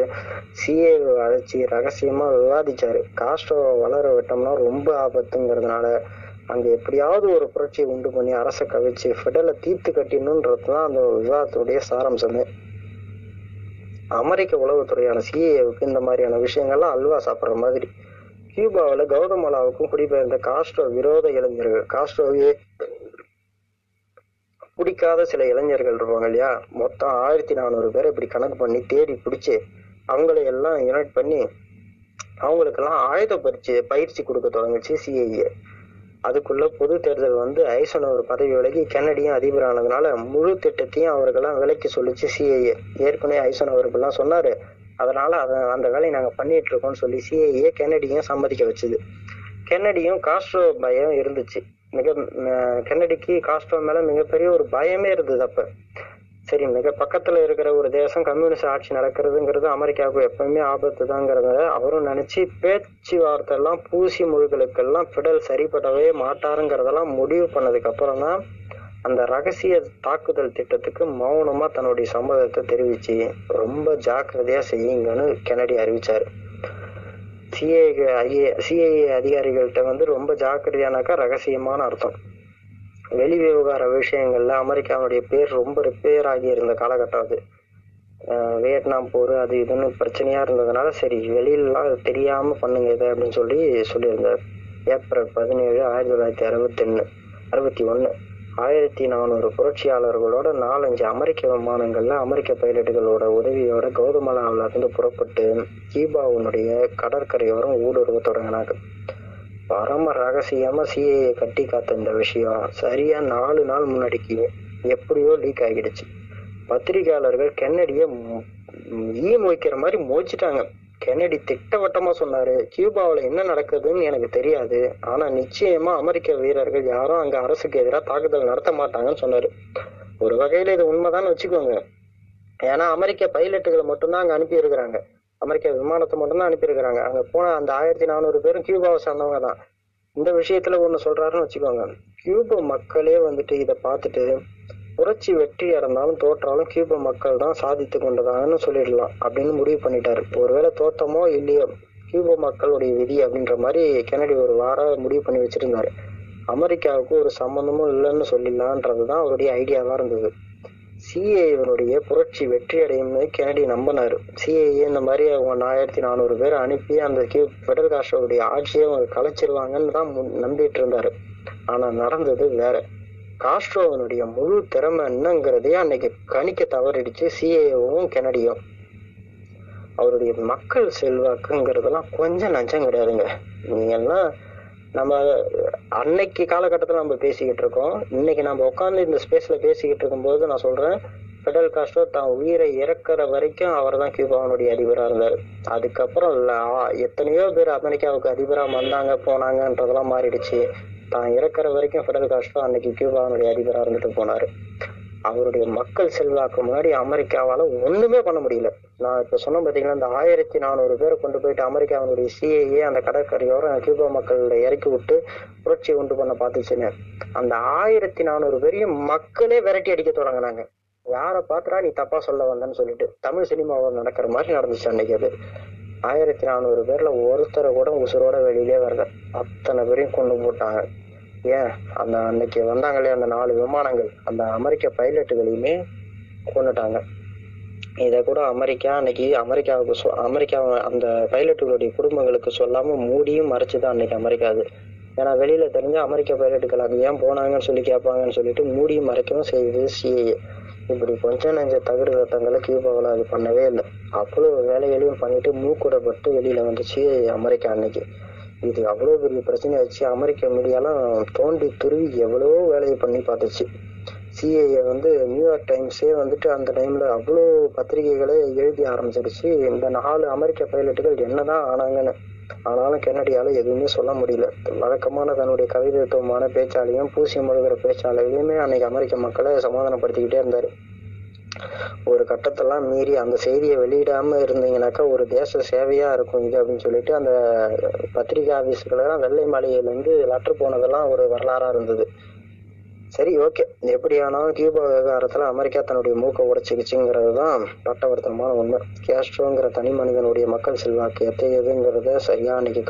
சிஏவை அழைச்சி ரகசியமா விவாதிச்சாரு. காஸ்ட்ரோவை வளர விட்டோம்னா ரொம்ப ஆபத்துங்கிறதுனால அங்க எப்படியாவது ஒரு புரட்சியை உண்டு பண்ணி அரசை கவிச்சு ஃபிடலை தீர்த்து கட்டிடணுன்றதுதான் அந்த விவாதத்துடைய சாராம்சமே. அமெரிக்க உளவுத்துறையான சிஏவுக்கு இந்த மாதிரியான விஷயங்கள்லாம் அல்வா சாப்பிட்ற மாதிரி. கியூபாவில் கவுதமலாவுக்கும் குடிபெயர்ந்த காஸ்ட்ரோ விரோத இளைஞர்கள் காஸ்ட்ரோவே பிடிக்காத சில இளைஞர்கள் இருப்பாங்க இல்லையா, மொத்தம் 1400 பேரை இப்படி கணக்கு பண்ணி தேடி பிடிச்சி அவங்களையெல்லாம் யுனைட் பண்ணி அவங்களுக்கெல்லாம் ஆயுத பயிற்சி கொடுக்க தொடங்கிச்சு சிஐஏ. அதுக்குள்ள பொது தேர்தல் வந்து ஐசனோவர் பதவி விலகி கென்னடியும் அதிபரானதுனால முழு திட்டத்தையும் அவர்களெல்லாம் விலைக்கு சொல்லிச்சு சிஐஏ. ஏற்கனவே ஐசனோவருக்கெல்லாம் சொன்னாரு, அதனால அந்த வேலையை நாங்கள் பண்ணிட்டு இருக்கோம்னு சொல்லி சிஐஏ கென்னடியும் சம்மதிக்க வச்சுது. கென்னடியும் காஸ்ட்ரோ பயம் இருந்துச்சு, கென்னடிக்கு காஸ்ட்ரோ மேல மிகப்பெரிய ஒரு பயமே இருந்தது. அப்ப சரி, மிக பக்கத்துல இருக்கிற ஒரு தேசம் கம்யூனிஸ்ட் ஆட்சி நடக்கிறதுங்கிறது அமெரிக்காவுக்கு எப்பவுமே ஆபத்து தாங்கிறத அவரும் நினைச்சு பேச்சுவார்த்தை எல்லாம் பூசி மொழிகளுக்கெல்லாம் பிடல் சரிபடவே மாட்டாருங்கிறதெல்லாம் முடிவு பண்ணதுக்கு அப்புறம் தான் அந்த ரகசிய தாக்குதல் திட்டத்துக்கு மௌனமா தன்னுடைய சம்மதத்தை தெரிவிச்சு ரொம்ப ஜாக்கிரதையா செய்யுங்கன்னு கென்னடி அறிவிச்சாரு. சிஐஏ அதிகாரிகள்கிட்ட வந்து ரொம்ப ஜாக்கிரதையானாக்கா ரகசியமான அர்த்தம். வெளி விவகார விஷயங்கள்ல அமெரிக்காவுடைய பேர் ரொம்ப ரிப்பேர் ஆகி இருந்த காலகட்டம் அது. வியட்நாம் போர் அது இதுன்னு பிரச்சனையா இருந்ததுனால சரி வெளியிலாம் தெரியாம பண்ணுங்க இதை அப்படின்னு சொல்லியிருந்தார். ஏப்ரல் 17, 1961 1400 புரட்சியாளர்களோட 4-5 அமெரிக்க விமானங்கள்ல அமெரிக்க பைலட்டுகளோட உதவியோட கவுதமலாவில இருந்து புறப்பட்டு கீபாவுனுடைய கடற்கரையோரம் ஊடுருவ தொடங்கினாங்க. பரம ரகசியமா சிஐஏ கட்டி காத்த இந்த விஷயம் சரியா 4 நாள் முன்னாடிக்கு எப்படியோ லீக் ஆகிடுச்சு. பத்திரிகையாளர்கள் கென்னடிய ஈ மொய்க்கிற மாதிரி மொய்ச்சிட்டாங்க. கென்னடி திட்டவட்டமா சொன்னாரு, கியூபாவில் என்ன நடக்குதுன்னு எனக்கு தெரியாது, ஆனா நிச்சயமா அமெரிக்க வீரர்கள் யாரும் அங்க அரசுக்கு எதிராக தாக்குதல் நடத்த மாட்டாங்கன்னு சொன்னாரு. ஒரு வகையில இது உண்மைதான்னு வச்சுக்கோங்க. ஏன்னா அமெரிக்க பைலட்டுகளை மட்டும்தான் அங்க அனுப்பியிருக்கிறாங்க, அமெரிக்க விமானத்தை மட்டும்தான் அனுப்பியிருக்கிறாங்க. அங்க போன அந்த 1400 பேரும் கியூபாவை சார்ந்தவங்க தான். இந்த விஷயத்துல ஒண்ணு சொல்றாருன்னு வச்சுக்கோங்க, கியூப மக்களே வந்துட்டு இதை பார்த்துட்டு புரட்சி வெற்றி அடைந்தாலும் தோற்றாலும் கியூப மக்கள் தான் சாதித்து கொண்டதாங்கன்னு சொல்லிடலாம் அப்படின்னு முடிவு பண்ணிட்டாரு. ஒருவேளை தோற்றமோ இல்லையோ கியூப மக்களுடைய விதி அப்படின்ற மாதிரி கென்னடி ஒரு வாரம் முடிவு பண்ணி வச்சிருந்தாரு. அமெரிக்காவுக்கு ஒரு சம்பந்தமும் இல்லைன்னு சொல்லிடலான்றதுதான் அவருடைய ஐடியாவா இருந்தது. சிஏஏனுடைய புரட்சி வெற்றி அடையும்னு கென்னடி நம்பினாரு. சிஏஏ இந்த மாதிரி அவங்க 1400 பேரை அனுப்பி அந்த பெடரல் காஸ்ட்ரோவுடைய ஆட்சியை அவங்க கலைச்சிருவாங்கன்னு தான் நம்பிட்டு இருந்தாரு. ஆனா நடந்தது வேற. காஸ்ட்ரோவனுடைய முழு திறமை என்னங்கிறதையே அன்னைக்கு கணிக்க தவறிடுச்சு சிஏஏவும் கென்னடியும். அவருடைய மக்கள் செல்வாக்குங்கிறதெல்லாம் கொஞ்சம் நஞ்சம் கிடையாதுங்க. நீங்கெல்லாம் நம்ம அன்னைக்கு காலகட்டத்தில் நம்ம பேசிக்கிட்டு இருக்கோம், இன்னைக்கு நம்ம உட்காந்து இந்த ஸ்பேஸ்ல பேசிக்கிட்டு இருக்கும்போது நான் சொல்றேன், பெடல் காஸ்ட்ரோ தான் உயிரை இறக்குற வரைக்கும் அவர் தான் கியூபாவனுடைய அதிபராக இருந்தார். அதுக்கப்புறம் எத்தனையோ பேர் அமெரிக்காவுக்கு அதிபராக வந்தாங்க போனாங்கன்றதெல்லாம் மாறிடுச்சு. தான் இறக்குற வரைக்கும் பெடல் காஸ்ட்ரோ அன்னைக்கு கியூபாவனுடைய அதிபராக இருந்துட்டு போனாரு. அவருடைய மக்கள் செல்வாக்கு முன்னாடி அமெரிக்காவால ஒண்ணுமே பண்ண முடியல. நான் இப்ப சொன்ன பாத்தீங்கன்னா இந்த 1400 பேரை கொண்டு போயிட்டு அமெரிக்காவினுடைய சிஐஏ அந்த கடற்கரையோர கியூபா மக்கள்ல இறக்கி விட்டு புரட்சி உண்டு பண்ண பாத்துச்சுன்னு அந்த 1400 பேரையும் மக்களே விரட்டி அடிக்க தொடங்கினாங்க. யார பாத்துறா நீ தப்பா சொல்ல வந்தன்னு சொல்லிட்டு தமிழ் சினிமாவை நடக்கிற மாதிரி நடந்துச்சு அன்னைக்கு. அது 1400 பேர்ல ஒருத்தரை கூட உசுரோட வெளியிலே வரல, அத்தனை பேரையும் கொண்டு போட்டாங்க. ஏன் அந்த அன்னைக்கு வந்தாங்களே அந்த 4 விமானங்கள் அந்த அமெரிக்க பைலட்டுகளையுமே கொண்டுட்டாங்க. இதை கூட அமெரிக்கா அன்னைக்கு அமெரிக்கா அந்த பைலட்டுகளுடைய குடும்பங்களுக்கு சொல்லாம மூடியும் மறைச்சுதான் அன்னைக்கு அமெரிக்கா அது. ஏன்னா வெளியில தெரிஞ்ச அமெரிக்க பைலட்டுகள் அது ஏன் போனாங்கன்னு சொல்லி கேட்பாங்கன்னு சொல்லிட்டு மூடியும் மறைக்கவும் செய்யுது சிஏஏ. இப்படி கொஞ்சம் நஞ்ச தகுதிகளை கியூபாவில் அது பண்ணவே இல்லை. அவ்வளவு வேலைகளையும் பண்ணிட்டு மூக்கூடப்பட்டு வெளியில வந்துச்சு அமெரிக்கா அன்னைக்கு. இது அவ்வளோ பெரிய பிரச்சனை ஆச்சு. அமெரிக்க மீடியாலாம் தோண்டி துருவி எவ்வளோ வேலையை பண்ணி பார்த்துச்சு. சிஏஏ வந்து நியூயார்க் டைம்ஸே வந்துட்டு அந்த டைமில் அவ்வளோ பத்திரிகைகளை எழுதி ஆரம்பிச்சிருச்சு இந்த 4 அமெரிக்க பைலட்டுகள் என்னதான் ஆனாங்கன்னு. ஆனாலும் கென்னடியால் எதுவுமே சொல்ல முடியல. வழக்கமான தன்னுடைய கவிதைத்துவமான பேச்சாலையும் பூசி மொழிகிற பேச்சாலையுமே அன்னைக்கு அமெரிக்க மக்களை சமாதானப்படுத்திக்கிட்டே இருந்தார். ஒரு கட்டத்தெல்லாம் மீறி அந்த செய்தியை வெளியிடாம இருந்தீங்கன்னாக்கா ஒரு தேச சேவையா இருக்கும் இது அப்படின்னு சொல்லிட்டு அந்த பத்திரிகை ஆபீஸ்களெல்லாம் வெள்ளை மாளிகையில இருந்து லெட்டர் போனதெல்லாம் ஒரு வரலாறா இருந்தது. சரி, ஓகே, எப்படியானாலும் கியூபா விவகாரத்துல அமெரிக்கா தன்னுடைய மூக்க உடைச்சிக்கிச்சுங்கிறது தான் பட்டவர்த்தனமான உண்மை. கேஸ்ட்ரோங்கிற தனி மனிதனுடைய மக்கள் செல்வாக்கு எத்தையதுங்கிறத சரியா அன்னைக்கு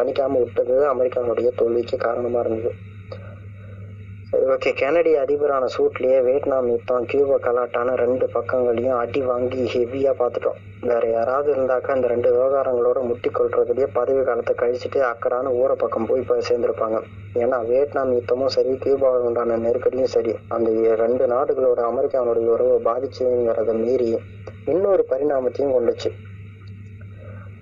கணிக்காம விட்டது அமெரிக்காவுடைய தோல்விக்கு காரணமா இருந்தது. ஓகே, கெனடி அதிபரான சூட்லேயே வியட்நாம் யுத்தம், கியூபா கலாட்டான ரெண்டு பக்கங்களையும் அடி வாங்கி ஹெவியாக பார்த்துட்டோம். வேறு யாராவது இருந்தாக்கா அந்த ரெண்டு விவகாரங்களோட முட்டிக்கொள்றதுலேயே பதவி காலத்தை கழிச்சுட்டு அக்கடான ஊரை பக்கம் போய் இப்போ சேர்ந்துருப்பாங்க. ஏன்னா வியட்நாம் யுத்தமும் சரி, கியூபாவுக்கு உண்டான நெருக்கடியும் சரி, அந்த ரெண்டு நாடுகளோட அமெரிக்காவுடைய உறவை பாதிச்சுங்கிறத மீறி இன்னொரு பரிணாமத்தையும் கொண்டுச்சு.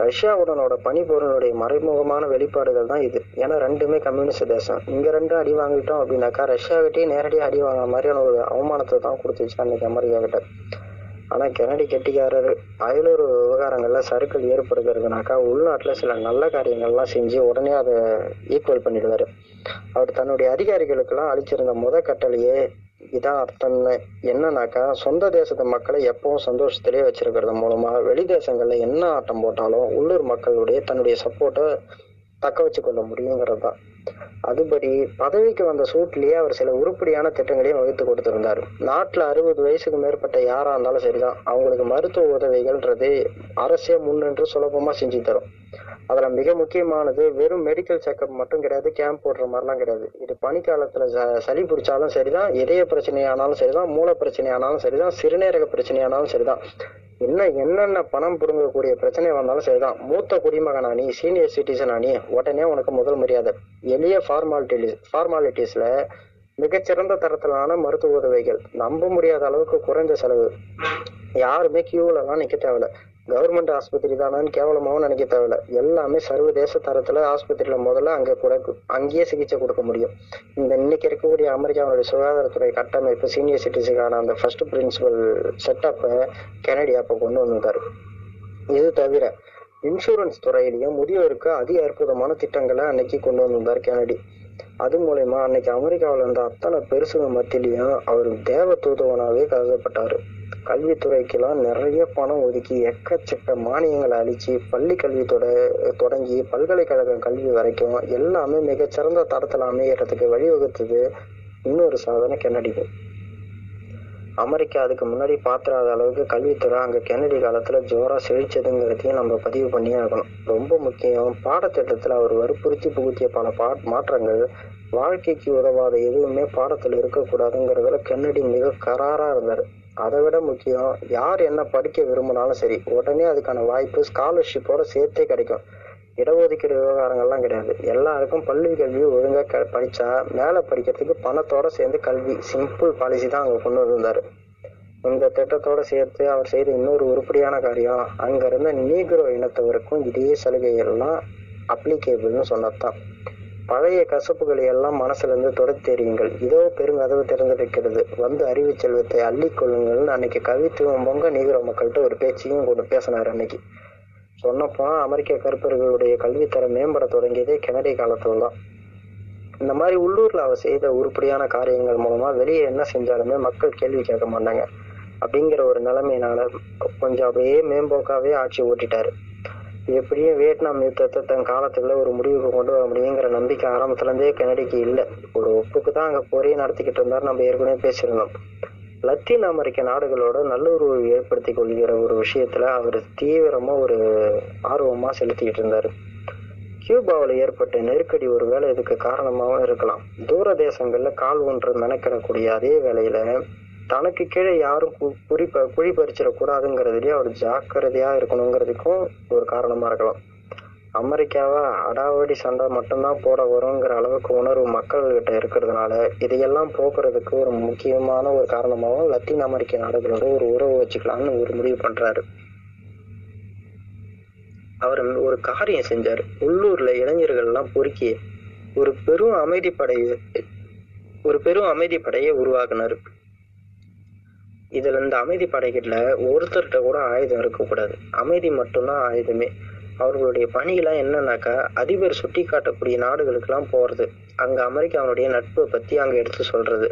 ரஷ்யாவுடனோட பனிப்போரனுடைய மறைமுகமான வெளிப்பாடுகள் தான் இது. ஏன்னா ரெண்டுமே கம்யூனிஸ்ட் தேசம். இங்கே ரெண்டும் அடி வாங்கிட்டோம் அப்படின்னாக்கா ரஷ்யாவிட்டே நேரடியாக அடி வாங்கிற மாதிரியான ஒரு அவமானத்தை தான் கொடுத்துச்சு அன்னைக்கு அமெரிக்கா கிட்ட. ஆனால் கெனடி கெட்டிக்காரர் அயலூர் விவகாரங்களில் சறுக்கல் ஏற்படுகிறதுனாக்கா உள்நாட்டில் சில நல்ல காரியங்கள்லாம் செஞ்சு உடனே அதை ஈக்குவல் பண்ணிடுவார். அவர் தன்னுடைய அதிகாரிகளுக்கெல்லாம் அளிச்சிருந்த முதல் கட்டளையே இதான் அர்த்தம் என்னன்னாக்கா, சொந்த தேசத்து மக்களை எப்பவும் சந்தோஷத்திலேயே வச்சிருக்கிறது மூலமாக வெளி தேசங்கள்ல என்ன ஆட்டம் போட்டாலும் உள்ளூர் மக்களுடைய தன்னுடைய சப்போர்ட்டை தக்க வச்சு கொள்ள முடியுங்கிறது தான். அதுபடி பதவிக்கு வந்த சூட்லேயே அவர் சில உருப்படியான திட்டங்களையும் வகுத்து கொடுத்திருந்தார். நாட்டில் 60 வயசுக்கு மேற்பட்ட யாரா இருந்தாலும் சரிதான், அவங்களுக்கு மருத்துவ உதவிகள்ன்றது அரசே முன்னின்று சுலபமா செஞ்சு தரும். அதுல மிக முக்கியமானது வெறும் மெடிக்கல் செக்அப் மட்டும் கிடையாது, கேம்ப் போடுற மாதிரிலாம் கிடையாது. இது பனிக்காலத்துல சளி பிடிச்சாலும் சரிதான், இதய பிரச்சனையானாலும் சரிதான், மூளை பிரச்சனையானாலும் சரிதான், சிறுநீரக பிரச்சனையானாலும் சரிதான், இன்னும் என்னென்ன பணம் புடுங்கக்கூடிய பிரச்சனை வந்தாலும் சரிதான், மூத்த குடிமகனா நீ, சீனியர் சிட்டிசனா நீ, உடனே உனக்கு முதல் மரியாதை. எளிய ஃபார்மாலிட்டிஸ்ல மிகச்சிறந்த தரத்திலான மருத்துவ உதவிகள், நம்ப முடியாத அளவுக்கு குறைஞ்ச செலவு, யாருமே கியூவில்லாம் நிற்க தேவையில்ல, கவர்மெண்ட் ஆஸ்பத்திரி தானான்னு கேவலமாகவும் நினைக்க தேவையில்ல, எல்லாமே சர்வதேச தரத்தில் ஆஸ்பத்திரியில முதல்ல அங்கேயே சிகிச்சை கொடுக்க முடியும். இந்த இன்னைக்கு இருக்கக்கூடிய அமெரிக்காவுடைய சுகாதாரத்துறை கட்டமைப்பு, சீனியர் சிட்டிசனுக்கான அந்த ஃபர்ஸ்ட் பிரின்சிபல் செட்டப்பை கெனடி அப்போ கொண்டு வந்திருந்தார். இது தவிர இன்சூரன்ஸ் துறையிலையும் முதியோருக்கு அதி அற்புதமான திட்டங்களை அன்னைக்கு கொண்டு வந்திருந்தார் கெனடி. அது மூலயமா அன்னைக்கு அமெரிக்காவில் இருந்த அத்தனை பெருசுங்க மத்தியிலையும் அவர் தேவ தூதுவனாகவே கருதப்பட்டார். கல்வித்துறைக்கெல்லாம் நிறைய பணம் ஒதுக்கி எக்கச்சக்க மானியங்களை அளிச்சு பள்ளி கல்வி தொடங்கி பல்கலைக்கழக கல்வி வரைக்கும் எல்லாமே மிகச்சிறந்த தரத்தில் அமைகிறதுக்கு வழிவகுத்தது இன்னொரு சாதனை கெனடிக்கு. அமெரிக்கா அதுக்கு முன்னாடி பாத்திராத அளவுக்கு கல்வித்துறை அங்கே கெனடி காலத்தில் ஜோராக செழிச்சதுங்கிறதையும் நம்ம பதிவு பண்ணியே ஆகணும். ரொம்ப முக்கியம், பாடத்திட்டத்தில் அவர் வற்புறுத்தி புகுத்திய பல மாற்றங்கள், வாழ்க்கைக்கு உதவாத எதுவுமே பாடத்தில் இருக்கக்கூடாதுங்கிறதுல கெனடி மிக கராராக இருந்தார். அதை விட முக்கியம், யார் என்ன படிக்க விரும்பினாலும் சரி உடனே அதுக்கான வாய்ப்பு ஸ்காலர்ஷிப்போட சேர்த்தே கிடைக்கும். இடஒதுக்கீடு விவகாரங்கள்லாம் கிடையாது, எல்லாருக்கும் பள்ளி கல்வி ஒழுங்காக படித்தா மேலே படிக்கிறதுக்கு பணத்தோடு சேர்ந்து கல்வி, சிம்பிள் பாலிசி தான் அங்கே கொண்டு வந்திருந்தார். இந்த திட்டத்தோடு சேர்த்து அவர் செய்த இன்னொரு உருப்படியான காரியம், அங்கே இருந்த நீக்ரோ இனத்தவருக்கும் இதே சலுகைகள்லாம் அப்ளிகேபிள்னு சொன்னதுதான். பழைய கசப்புகளை எல்லாம் மனசுலேருந்து தொடர்ந்து தெரியுங்கள், இதோ பெருங்கதவு திறந்திருக்கிறது, வந்து அறிவு செல்வத்தை அள்ளிக்கொள்ளுங்கள்னு அன்னைக்கு கவித்துவம் பொங்க நீக்ரோ மக்கள்கிட்ட ஒரு பேச்சையும் கொண்டு பேசினார். அன்னைக்கு சொன்னப்போ அமெரிக்க கற்பர்களுடைய கல்வித்தரம் மேம்பட தொடங்கியதே கெனடி காலத்தில் தான். இந்த மாதிரி உள்ளூரில் அவர் செய்த உருப்படியான காரியங்கள் மூலமாக வெளியே என்ன செஞ்சாலுமே மக்கள் கேள்வி கேட்க மாட்டாங்க அப்படிங்கிற ஒரு நிலைமையினால கொஞ்சம் அப்படியே மேம்போக்காவே ஆட்சி ஓட்டிட்டார். எப்படியும் வியட்நாம் யுத்தத்தை தன் காலத்துக்குள்ள ஒரு முடிவுக்கு கொண்டு வர முடியுங்கிற நம்பிக்கை ஆரம்பத்துலேருந்தே கெனடிக்கு இல்லை. ஒரு ஒப்புக்கு தான் அங்கே போரே நடத்திக்கிட்டு இருந்தாரு, நம்ம ஏற்கனவே பேசியிருந்தோம். லத்தீன் அமெரிக்க நாடுகளோட நல்லுறவு ஏற்படுத்தி கொள்கிற ஒரு விஷயத்துல அவர் தீவிரமா ஒரு ஆர்வமா செலுத்திக்கிட்டு இருந்தாரு. கியூபாவில் ஏற்பட்ட நெருக்கடி ஒரு வேலை இதுக்கு காரணமாகவும் இருக்கலாம். தூர தேசங்கள்ல கால் ஒன்று நினைக்கிடக்கூடிய அதே வேலையில தனக்கு கீழே யாரும் குழி பறிச்சிடக்கூடாதுங்கிறதுலேயே அவர் ஜாக்கிரதையா இருக்கணுங்கிறதுக்கும் ஒரு காரணமா இருக்கலாம். அமெரிக்காவை அடாவடி சண்டை மட்டும்தான் போட வருங்கிற அளவுக்கு உணர்வு மக்கள்கிட்ட இருக்கிறதுனால இதையெல்லாம் போக்குறதுக்கு ஒரு முக்கியமான ஒரு காரணமாகவும் லத்தீன் அமெரிக்க நாடுகளோட ஒரு உறவு வச்சுக்கலாம்னு ஒரு முடிவு பண்றாரு. அவர் ஒரு காரியம் செஞ்சார், உள்ளூர்ல இளைஞர்கள்லாம் பொறுக்கி ஒரு பெரும் அமைதிப்படையை உருவாக்குனாரு. இதுல இந்த அமைதி படைக்கிட்ட ஒருத்தர்கிட்ட கூட ஆயுதம் இருக்கக்கூடாது, அமைதி மட்டும்தான் ஆயுதமே. அவர்களுடைய பணியெல்லாம் என்னன்னாக்கா, அதிபர் சுட்டி காட்டக்கூடிய நாடுகளுக்கெல்லாம் போறது, அங்க அமெரிக்காவுடைய நட்பை பத்தி அங்க எடுத்து சொல்றது,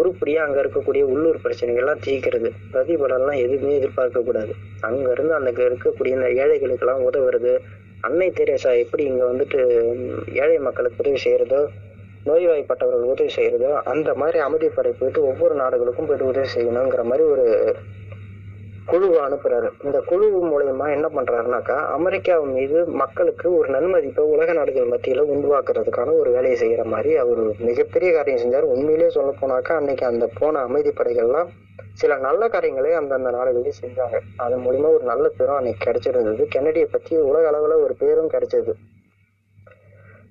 உருப்படியா அங்க இருக்கக்கூடிய உள்ளூர் பிரச்சனைகள்லாம் தீர்க்கிறது, பிரதிபலன்லாம் எதுவுமே எதிர்பார்க்க கூடாது, அங்க இருந்து அன்னைக்கு இருக்கக்கூடிய இந்த ஏழைகளுக்கெல்லாம் உதவுறது, அன்னை தெரேசா எப்படி இங்க வந்துட்டு ஏழை மக்களுக்கு உதவி செய்யறதோ, நோய்வாய்ப்பட்டவர்கள் உதவி செய்யறதோ அந்த மாதிரி அமைதிப்படை போயிட்டு ஒவ்வொரு நாடுகளுக்கும் போயிட்டு உதவி செய்யணுங்கிற மாதிரி ஒரு குழுவை அனுப்புறாரு. இந்த குழு மூலயமா என்ன பண்றாருனாக்கா அமெரிக்கா மீது மக்களுக்கு ஒரு நன்மதிப்பை உலக நாடுகள் மத்தியில உருவாக்குறதுக்கான ஒரு வேலையை செய்யற மாதிரி அவர் மிகப்பெரிய காரியம் செஞ்சார். உண்மையிலே சொல்ல போனாக்கா அன்னைக்கு அந்த போன அமைதி படைகள்லாம் சில நல்ல காரியங்களே அந்தந்த நாடுகளிலேயே செஞ்சாங்க. அதன் மூலிமா ஒரு நல்ல பேரும் அன்னைக்கு கிடைச்சிருந்தது. கென்னடியை பத்தி உலக அளவுல ஒரு பேரும் கிடைச்சது.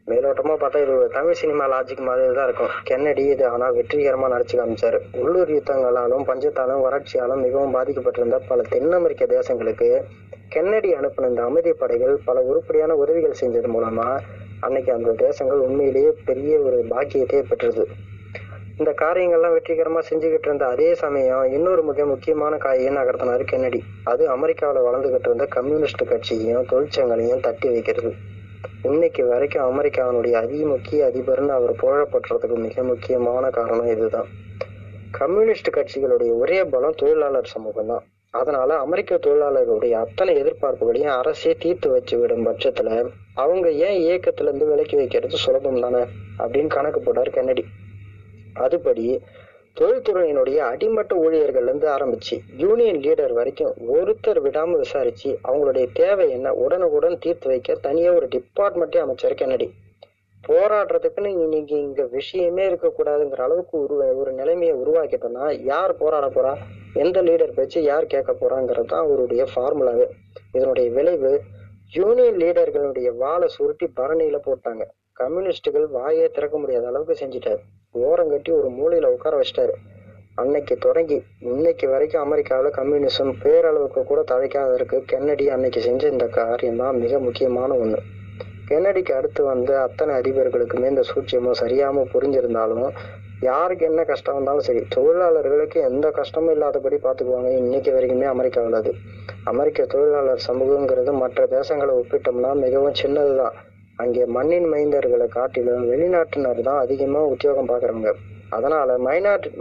மேலோட்டமா பார்த்தா இது தமிழ் சினிமா லாஜிக் மாதிரி தான் இருக்கும். கென்னடி இது ஆனா வெற்றிகரமா நடிச்சு காமிச்சாரு. உள்ளூர் யுத்தங்களாலும் பஞ்சத்தாலும் வறட்சியாலும் மிகவும் பாதிக்கப்பட்டிருந்த பல தென் அமெரிக்க தேசங்களுக்கு கென்னடி அனுப்பின இந்த அமைதி படைகள் பல உருப்படியான உதவிகள் செஞ்சது மூலமா அன்னைக்கு அந்த தேசங்கள் உண்மையிலேயே பெரிய ஒரு பாக்கியத்தையே பெற்றது. இந்த காரியங்கள்லாம் வெற்றிகரமா செஞ்சுக்கிட்டு இருந்த அதே சமயம் இன்னொரு மிக முக்கியமான காரியம் நகர்த்தினாரு கென்னடி. அது அமெரிக்காவில் வளர்ந்துகிட்டு இருந்த கம்யூனிஸ்ட் கட்சியையும் தொழிற்சங்கங்களையும் தட்டி வைக்கிறது. இன்னைக்கு வரைக்கும் அமெரிக்காவினுடைய அதிமுக்கிய அதிபர்னு அவர் புகழப்பட்டுறதுக்கு மிக முக்கியமான காரணம் இதுதான். கம்யூனிஸ்ட் கட்சிகளுடைய ஒரே பலம் தொழிலாளர் சமூகம் தான். அதனால அமெரிக்க தொழிலாளர்களுடைய அத்தனை எதிர்பார்ப்புகளையும் அரசே தீர்த்து வச்சு விடும் பட்சத்துல அவங்க ஏன் இயக்கத்துல இருந்து விலக்கி வைக்கிறது சுலபம் தானே அப்படின்னு கணக்கு போட்டார் கென்னடி. அதுபடி தொழில்துறையினுடைய அடிமட்ட ஊழியர்கள் இருந்து ஆரம்பிச்சு யூனியன் லீடர் வரைக்கும் ஒருத்தர் விடாம விசாரிச்சு அவங்களுடைய தேவை என்ன உடனுக்குடன் தீர்த்து வைக்க தனியா ஒரு டிபார்ட்மெண்ட்டே அமைச்சார் கென்னடி. போராடுறதுக்குன்னு இன்னைக்கு இங்க விஷயமே இருக்கக்கூடாதுங்கிற அளவுக்கு ஒரு நிலைமையை உருவாக்கிட்டோம்னா யார் போராட போறா, எந்த லீடர் பேச்சு யார் கேட்க போறாங்கிறது தான் அவருடைய ஃபார்முலாவே. இதனுடைய விளைவு யூனியன் லீடர்களுடைய வாழை சுருட்டி பரணியில போட்டாங்க. கம்யூனிஸ்டுகள் வாயே திறக்க முடியாத அளவுக்கு செஞ்சிட்டாரு. ஓரம் கட்டி ஒரு மூலையில உட்கார வச்சிட்டாரு. அன்னைக்கு தொடங்கி இன்னைக்கு வரைக்கும் அமெரிக்காவில கம்யூனிசம் பேரளவுக்கு கூட தழைக்காத இருக்கு. கென்னடி அன்னைக்கு செஞ்ச இந்த காரியம் தான் மிக முக்கியமான ஒண்ணு. கென்னடிக்கு அடுத்து வந்த அத்தனை அதிபர்களுக்குமே இந்த சூட்சியமோ சரியாம புரிஞ்சிருந்தாலும் யாருக்கு என்ன கஷ்டம் வந்தாலும் சரி தொழிலாளர்களுக்கு எந்த கஷ்டமும் இல்லாதபடி பாத்துக்குவாங்க. இன்னைக்கு வரைக்குமே அமெரிக்கா உள்ளது அமெரிக்க தொழிலாளர் சமூகங்கிறது மற்ற தேசங்களை ஒப்பிட்டோம்னா மிகவும் சின்னதுதான். அங்கே மண்ணின் மைந்தர்களை காட்டிலும் வெளிநாட்டினர் தான் அதிகமா உத்தியோகம் பாக்குறாங்க. அதனால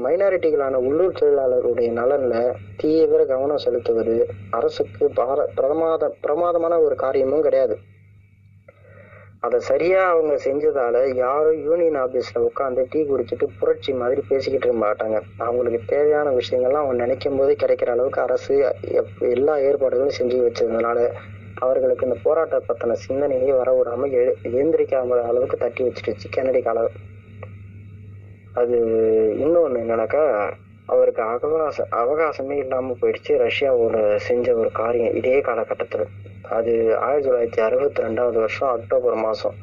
மைனாரிட்டிகளான உள்ளூர் தொழிலாளர்களுடைய நலன்ல தீவிர கவனம் செலுத்துவது அரசுக்கு பிரமாதமான ஒரு காரியமும் கிடையாது. அதை சரியா அவங்க செஞ்சதால யாரும் யூனியன் ஆபீஸ்ல உட்காந்து டீ குடிச்சிட்டு புரட்சி மாதிரி பேசிக்கிட்டு இருக்க மாட்டாங்க. அவங்களுக்கு தேவையான விஷயங்கள்லாம் அவங்க நினைக்கும் போதே கிடைக்கிற அளவுக்கு அரசு எல்லா ஏற்பாடுகளும் செஞ்சு வச்சதுனால அவர்களுக்கு இந்த போராட்ட பத்தின சிந்தனையை வரவிடாம எழுந்திரிக்காம அளவுக்கு தட்டி வச்சிருச்சு கென்னடி காலம். அது இன்னொன்னு என்னன்னாக்கா அவருக்கு அவகாசமே இல்லாம போயிடுச்சு. ரஷ்யாவோட செஞ்ச ஒரு காரியம் இதே காலகட்டத்துல, அது 1962 அக்டோபர் மாதம்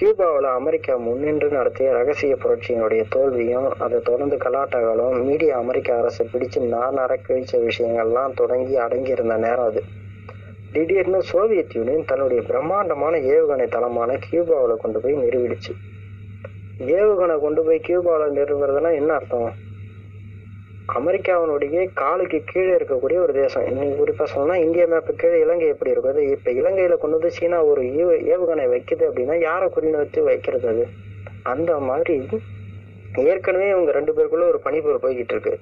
கியூபாவில் அமெரிக்கா முன்னின்று நடத்திய ரகசிய புரட்சியினுடைய தோல்வியும் அதை தொடர்ந்து கலாட்டங்களும் மீடியா அமெரிக்க அரசு பிடிச்சு நான் அரக்கிழிச்ச விஷயங்கள்லாம் தொடங்கி அடங்கியிருந்த நேரம் அது. திடீர்னு சோவியத் யூனியன் தன்னுடைய பிரம்மாண்டமான ஏவுகணை தளமான கியூபாவில் கொண்டு போய் நிறுவிடுச்சு. ஏவுகணை கொண்டு போய் கியூபாவில் நிறுவுறதுனா என்ன அர்த்தம்? அமெரிக்காவினுடைய காலுக்கு கீழே இருக்கக்கூடிய ஒரு தேசம், இன்னைக்கு குறிப்பா சொன்னா இந்தியா மேப்பு கீழே இலங்கை எப்படி இருக்குது, இப்ப இலங்கையில கொண்டு வந்து சீனா ஒரு ஏவுகணை வைக்குது அப்படின்னா யாரை குறித்து வைக்கிறது? அது அந்த மாதிரி ஏற்கனவே இவங்க ரெண்டு பேருக்குள்ள ஒரு பனிப்போர் போய்கிட்டு இருக்கு.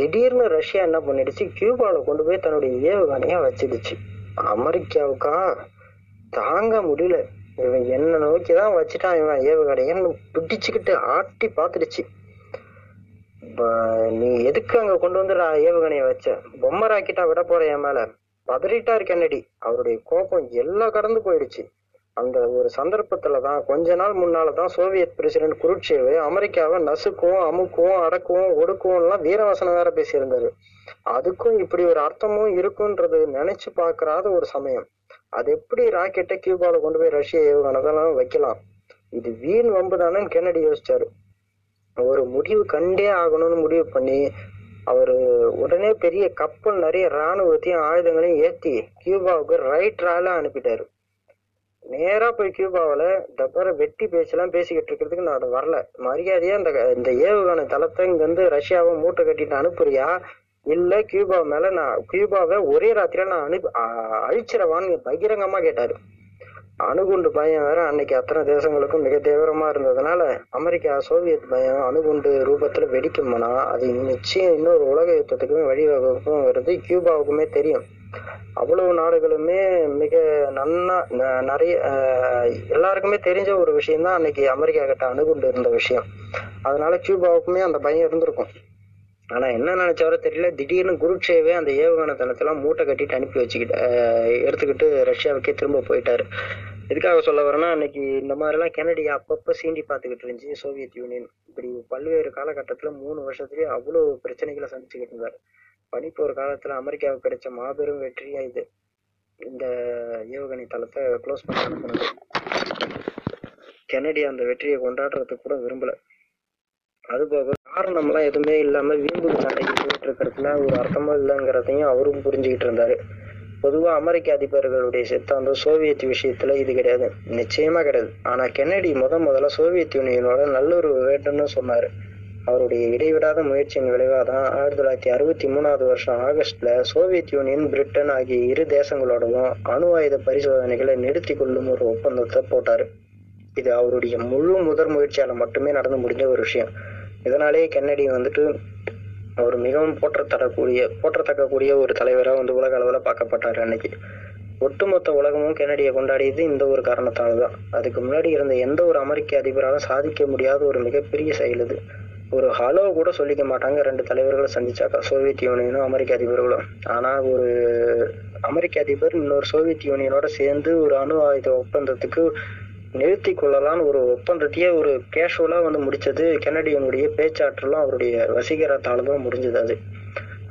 திடீர்னு ரஷ்யா என்ன பண்ணிடுச்சு, கியூபாவில் கொண்டு போய் தன்னுடைய ஏவுகணையா வச்சிடுச்சு. அமெரிக்காவுக்கா தாங்க முடியல. இவன் என்ன நோக்கிதான் வச்சுட்டான் இவன் ஏவுகணையன்னு பிடிச்சுக்கிட்டு ஆட்டி பார்த்துடுச்சு. நீ எதுக்கு அங்க கொண்டு வந்து ஏவுகணையை வச்ச, பொம்மராக்கிட்டா விட போற என் மேல பதறிட்டாரு கென்னடி. அவருடைய கோபம் எல்லாம் கடந்து போயிடுச்சு. அந்த ஒரு சந்தர்ப்பத்துலதான் கொஞ்ச நாள் முன்னாலதான் சோவியத் பிரசிடென்ட் குருட்சேவ் அமெரிக்காவை நசுக்கும் அமுக்கும் அடக்கும் ஒடுக்கும் எல்லாம் வீரவசனம் வேற பேசியிருந்தாரு. அதுக்கும் இப்படி ஒரு அர்த்தமும் இருக்குன்றது நினைச்சு பாக்குறாத ஒரு சமயம். அது எப்படி ராக்கெட்டை கியூபால கொண்டு போய் ரஷ்யா ஏவுகணதெல்லாம் வைக்கலாம், இது வீண் வம்பு தானே கென்னடி யோசிச்சாரு. ஒரு முடிவு கண்டே ஆகணும்னு முடிவு பண்ணி அவரு உடனே பெரிய கப்பல் நிறைய இராணுவத்தையும் ஆயுதங்களையும் ஏத்தி கியூபாவுக்கு ரைட் ராலா அனுப்பிட்டாரு. நேரா போய் கியூபாவில டப்பரை வெட்டி பேச்செல்லாம் பேசிக்கிட்டு இருக்கிறதுக்கு நான் வரல, மரியாதையா இந்த ஏவுகணை தளத்தை இங்க வந்து ரஷ்யாவை மூட்டை கட்டிட்டு அனுப்புறியா இல்ல கியூபா மேல நான் கியூபாவை ஒரே ராத்திரியா நான் அழிச்சிடவான்னு பகிரங்கமா கேட்டாரு. அணுகுண்டு பயம் வேற அன்னைக்கு அத்தனை தேசங்களுக்கும் மிக தீவிரமா இருந்ததுனால அமெரிக்கா சோவியத் பயம் அணுகுண்டு ரூபத்துல வெடிக்கும்னா அது நிச்சயம் இன்னொரு உலக யுத்தத்துக்குமே வழிவகுக்கும்ங்கிறது கியூபாவுக்குமே தெரியும். அவ்வளவு நாடுகளுமே மிக நன்னா நிறைய எல்லாருக்குமே தெரிஞ்ச ஒரு விஷயம்தான் அன்னைக்கு அமெரிக்கா கிட்ட அணுகுண்டு இருந்த விஷயம். அதனால கியூபாவுக்குமே அந்த பயம் இருந்திருக்கும். ஆனா என்ன நினைச்சவரோ தெரியல, திடீர்னு குருட்சேவே அந்த ஏவுகணை தளத்தெல்லாம் மூட்டை கட்டிட்டு அனுப்பி வச்சுக்கிட்ட எடுத்துக்கிட்டு ரஷ்யாவுக்கே திரும்ப போயிட்டாரு. எதுக்காக சொல்ல வரேன்னா, அன்னைக்கு இந்த மாதிரிலாம் கென்னடி அப்பப்போ சீண்டி பார்த்துக்கிட்டு இருந்துச்சு சோவியத் யூனியன். இப்படி பல்வேறு காலகட்டத்துல 3 வருஷத்துலேயே அவ்வளவு பிரச்சனைகளை சந்திச்சுக்கிட்டு இருந்தாரு. பனிப்போர் காலத்துல அமெரிக்காவுக்கு கிடைச்ச மாபெரும் வெற்றியா இது, இந்த ஏவுகணை தளத்தை க்ளோஸ் பண்ண அனுப்புனது. கென்னடி அந்த வெற்றியை கொண்டாடுறதுக்கு கூட விரும்பல. அதுபோக காரணம்லாம் எதுவுமே இல்லாம வீம்பு சண்டைக்கு போயிட்டு இருக்கிறதுல ஒரு அர்த்தமா இல்லைங்கிறதையும் அவரும் புரிஞ்சுக்கிட்டு இருந்தாரு. பொதுவா அமெரிக்க அதிபர்களுடைய சித்தாந்தம் சோவியத் விஷயத்துல இது கிடையாது, நிச்சயமா கிடையாது. ஆனா கென்னடி முதல்ல சோவியத் யூனியனோட நல்லுறவு வேண்டும்னு சொன்னாரு. அவருடைய இடைவிடாத முயற்சியின் விளைவாதான் 1963 ஆகஸ்ட்ல சோவியத் யூனியன், பிரிட்டன் ஆகிய 2 தேசங்களோடவும் அணு ஆயுத பரிசோதனைகளை நிறுத்தி கொள்ளும் ஒரு ஒப்பந்தத்தை போட்டாரு. இது அவருடைய முதல் முயற்சியால மட்டுமே நடந்து முடிஞ்ச ஒரு விஷயம். இதனாலேயே கென்னடி அவர் மிகவும் போற்றத்தக்கக்கூடிய ஒரு தலைவராக உலக அளவில் பார்க்கப்பட்டாரு. அன்னைக்கு ஒட்டுமொத்த உலகமும் கென்னடியை கொண்டாடியது இந்த ஒரு காரணத்தால்தான். அதுக்கு முன்னாடி இருந்த எந்த ஒரு அமெரிக்க அதிபராலும் சாதிக்க முடியாத ஒரு மிகப்பெரிய செயல் இது. ஒரு ஹலோ கூட சொல்லிக்க மாட்டாங்க 2 தலைவர்களை சந்திச்சாக்கா, சோவியத் யூனியனும் அமெரிக்க அதிபர்களும். ஆனா ஒரு அமெரிக்க அதிபர் இன்னொரு சோவியத் யூனியனோட சேர்ந்து ஒரு அணு ஆயுத ஒப்பந்தத்துக்கு நிறுத்தி கொள்ளலான்னு ஒரு ஒப்பந்தத்தையே ஒரு கேஷுவலா முடிச்சது கென்னடியனுடைய பேச்சாற்றலும் அவருடைய வசீகரத்தாலும் முடிஞ்சது. அது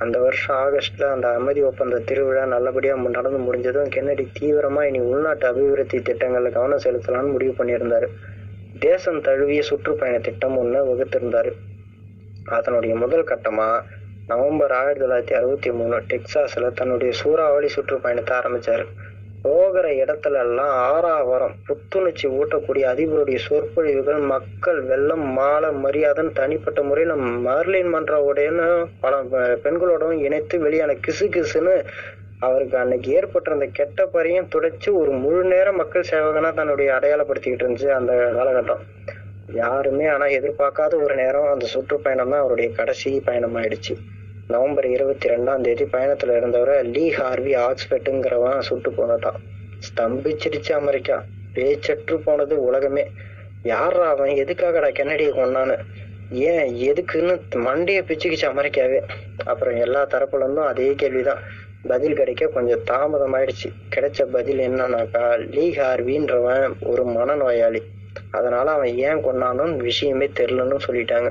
அந்த வருஷம் ஆகஸ்ட்ல அந்த அமைதி ஒப்பந்த திருவிழா நல்லபடியா நடந்து முடிஞ்சதும் கென்னடி தீவிரமா இனி உள்நாட்டு அபிவிருத்தி திட்டங்கள்ல கவனம் செலுத்தலாம்னு முடிவு பண்ணியிருந்தாரு. தேசம் தழுவிய சுற்றுப்பயண திட்டம் ஒண்ணு வகுத்திருந்தாரு. அதனுடைய முதல் கட்டமா நவம்பர் 1963 டெக்சாஸ்ல தன்னுடைய சூறாவளி சுற்றுப்பயணத்தை ஆரம்பிச்சாரு. போகிற இடத்துல எல்லாம் ஆறாவரம் புத்துணர்ச்சி ஊட்டக்கூடிய அதிபருடைய சொற்பொழிவுகள் மக்கள் வெள்ளம் மாலை மரியாதைன்னு தனிப்பட்ட முறையில மர்லின் மன்றோடையன்னு பல பெண்களோடவும் இணைத்து வெளியான கிசு கிசுன்னு அவருக்கு அன்னைக்கு ஏற்பட்டிருந்த கெட்ட பறையும் துடைச்சு ஒரு முழு நேர மக்கள் சேவகனா தன்னுடைய அடையாளப்படுத்திக்கிட்டு இருந்துச்சு அந்த காலகட்டம். யாருமே ஆனா எதிர்பார்க்காத ஒரு நேரம் அந்த சுற்றுப்பயணம் தான் அவருடைய கடைசி பயணம் ஆயிடுச்சு. நவம்பர் 22 பயணத்துல இருந்தவரை லீ ஹார்வி ஆக்ஸ்பெட்டுங்கிறவன் சுட்டு போனட்டான். ஸ்தம்பிச்சிருச்சு அமெரிக்கா, பேச்சற்று போனது உலகமே. யாரா அவன், எதுக்காகடா கென்னடியை கொண்டான்னு, ஏன் எதுக்குன்னு மண்டையை பிச்சுக்குச்சு அமெரிக்காவே. அப்புறம் எல்லா தரப்புல இருந்தும் அதே கேள்விதான். பதில் கிடைக்க கொஞ்சம் தாமதம் ஆயிடுச்சு. கிடைச்ச பதில் என்னன்னாக்கா, லீ ஹார்வின்றவன் ஒரு மனநோயாளி, அதனால அவன் ஏன் கொண்டானுன்னு விஷயமே தெரியலன்னு சொல்லிட்டாங்க.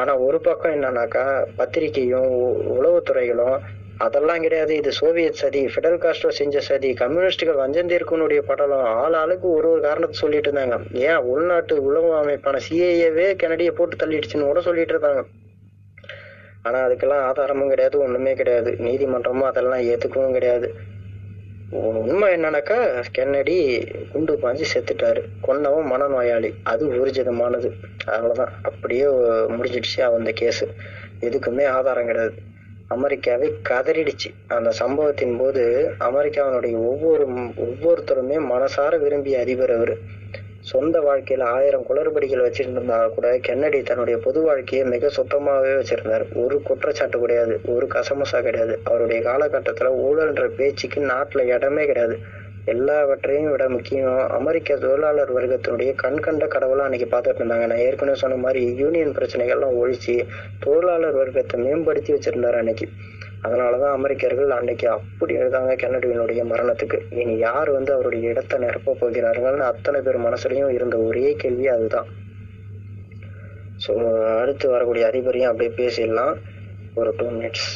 ஆனா ஒரு பக்கம் என்னன்னாக்கா, பத்திரிகையும் உளவுத்துறைகளும் அதெல்லாம் கிடையாது, இது சோவியத் சதி, ஃபிடல் காஸ்ட்ரோ செஞ்ச சதி, கம்யூனிஸ்டுகள் வஞ்சந்தீர்க்கனுடைய படலம், ஆளாளுக்கு ஒரு ஒரு காரணத்தை சொல்லிட்டு இருந்தாங்க. ஏன் உள்நாட்டு உளவு அமைப்பான சிஏஏவே கென்னடியை போட்டு தள்ளிடுச்சுன்னு கூட சொல்லிட்டு இருந்தாங்க. ஆனா அதுக்கெல்லாம் ஆதாரமும் கிடையாது, ஒண்ணுமே கிடையாது. நீதிமன்றமும் அதெல்லாம் ஏத்துக்கவும் கிடையாது. உண்மை என்னன்னாக்கா, கென்னடி குண்டு பாஞ்சு செத்துட்டாரு. கொன்னவன் மனநோயாளி, அது ஊர்ஜிதமானது. அவ்வளவுதான், அப்படியே முடிஞ்சிடுச்சு அந்த கேஸ். எதுக்குமே ஆதாரம் கிடையாது. அமெரிக்காவே கதறிடுச்சு. அந்த சம்பவத்தின் போது அமெரிக்காவினுடைய ஒவ்வொருத்தருமே மனசார விரும்பிய அதிபர் அவரு. சொந்த வாழ்க்கையில 1000 குளறுபடிகள் வச்சிருந்தா கூட கென்னடி தன்னுடைய பொது வாழ்க்கையை மிக சுத்தமாவே வச்சிருந்தாரு. ஒரு குற்றச்சாட்டு கிடையாது, ஒரு கசமசா கிடையாது. அவருடைய காலகட்டத்துல ஊழல்ன்ற பேச்சுக்கு நாட்டுல இடமே கிடையாது. எல்லாவற்றையும் விட முக்கியம், அமெரிக்க தொழிலாளர் வர்க்கத்தினுடைய கண்கண்ட கடவுளா அன்னைக்கு பார்த்துட்டு இருந்தாங்க. நான் ஏற்கனவே சொன்ன மாதிரி யூனியன் பிரச்சனைகள்லாம் ஒழிச்சு தொழிலாளர் வர்க்கத்தை மேம்படுத்தி வச்சிருந்தாரு அன்னைக்கு. அதனாலதான் அமெரிக்கர்கள் அன்னைக்கு அப்படி எழுதாங்க கென்னடியினுடைய மரணத்துக்கு. இனி யார் அவருடைய இடத்தை நிரப்ப போகிறார்கள்னு அத்தனை பேர் மனசுலயும் இருந்த ஒரே கேள்வி அதுதான். சோ அடுத்து வரக்கூடிய அதிபரையும் அப்படியே பேசிடலாம். ஒரு 2 minutes.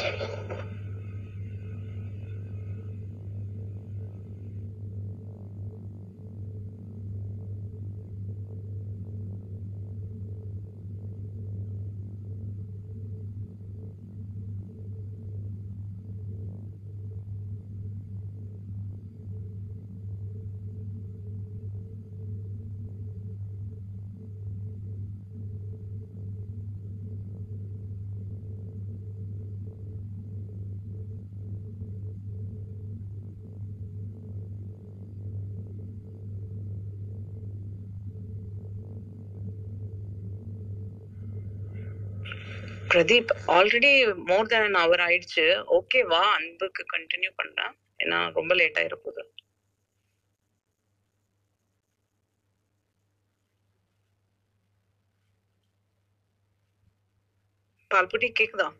Pradeep, already more than 1 hour ஆயிடுச்சு. ஓகேவா, அன்புக்கு கண்டினியூ பண்றேன், ஏன்னா ரொம்ப லேட் ஆயிருப்போது. ਪਾਲਪੁਟੀ ਕਿੱਕ ਦਾ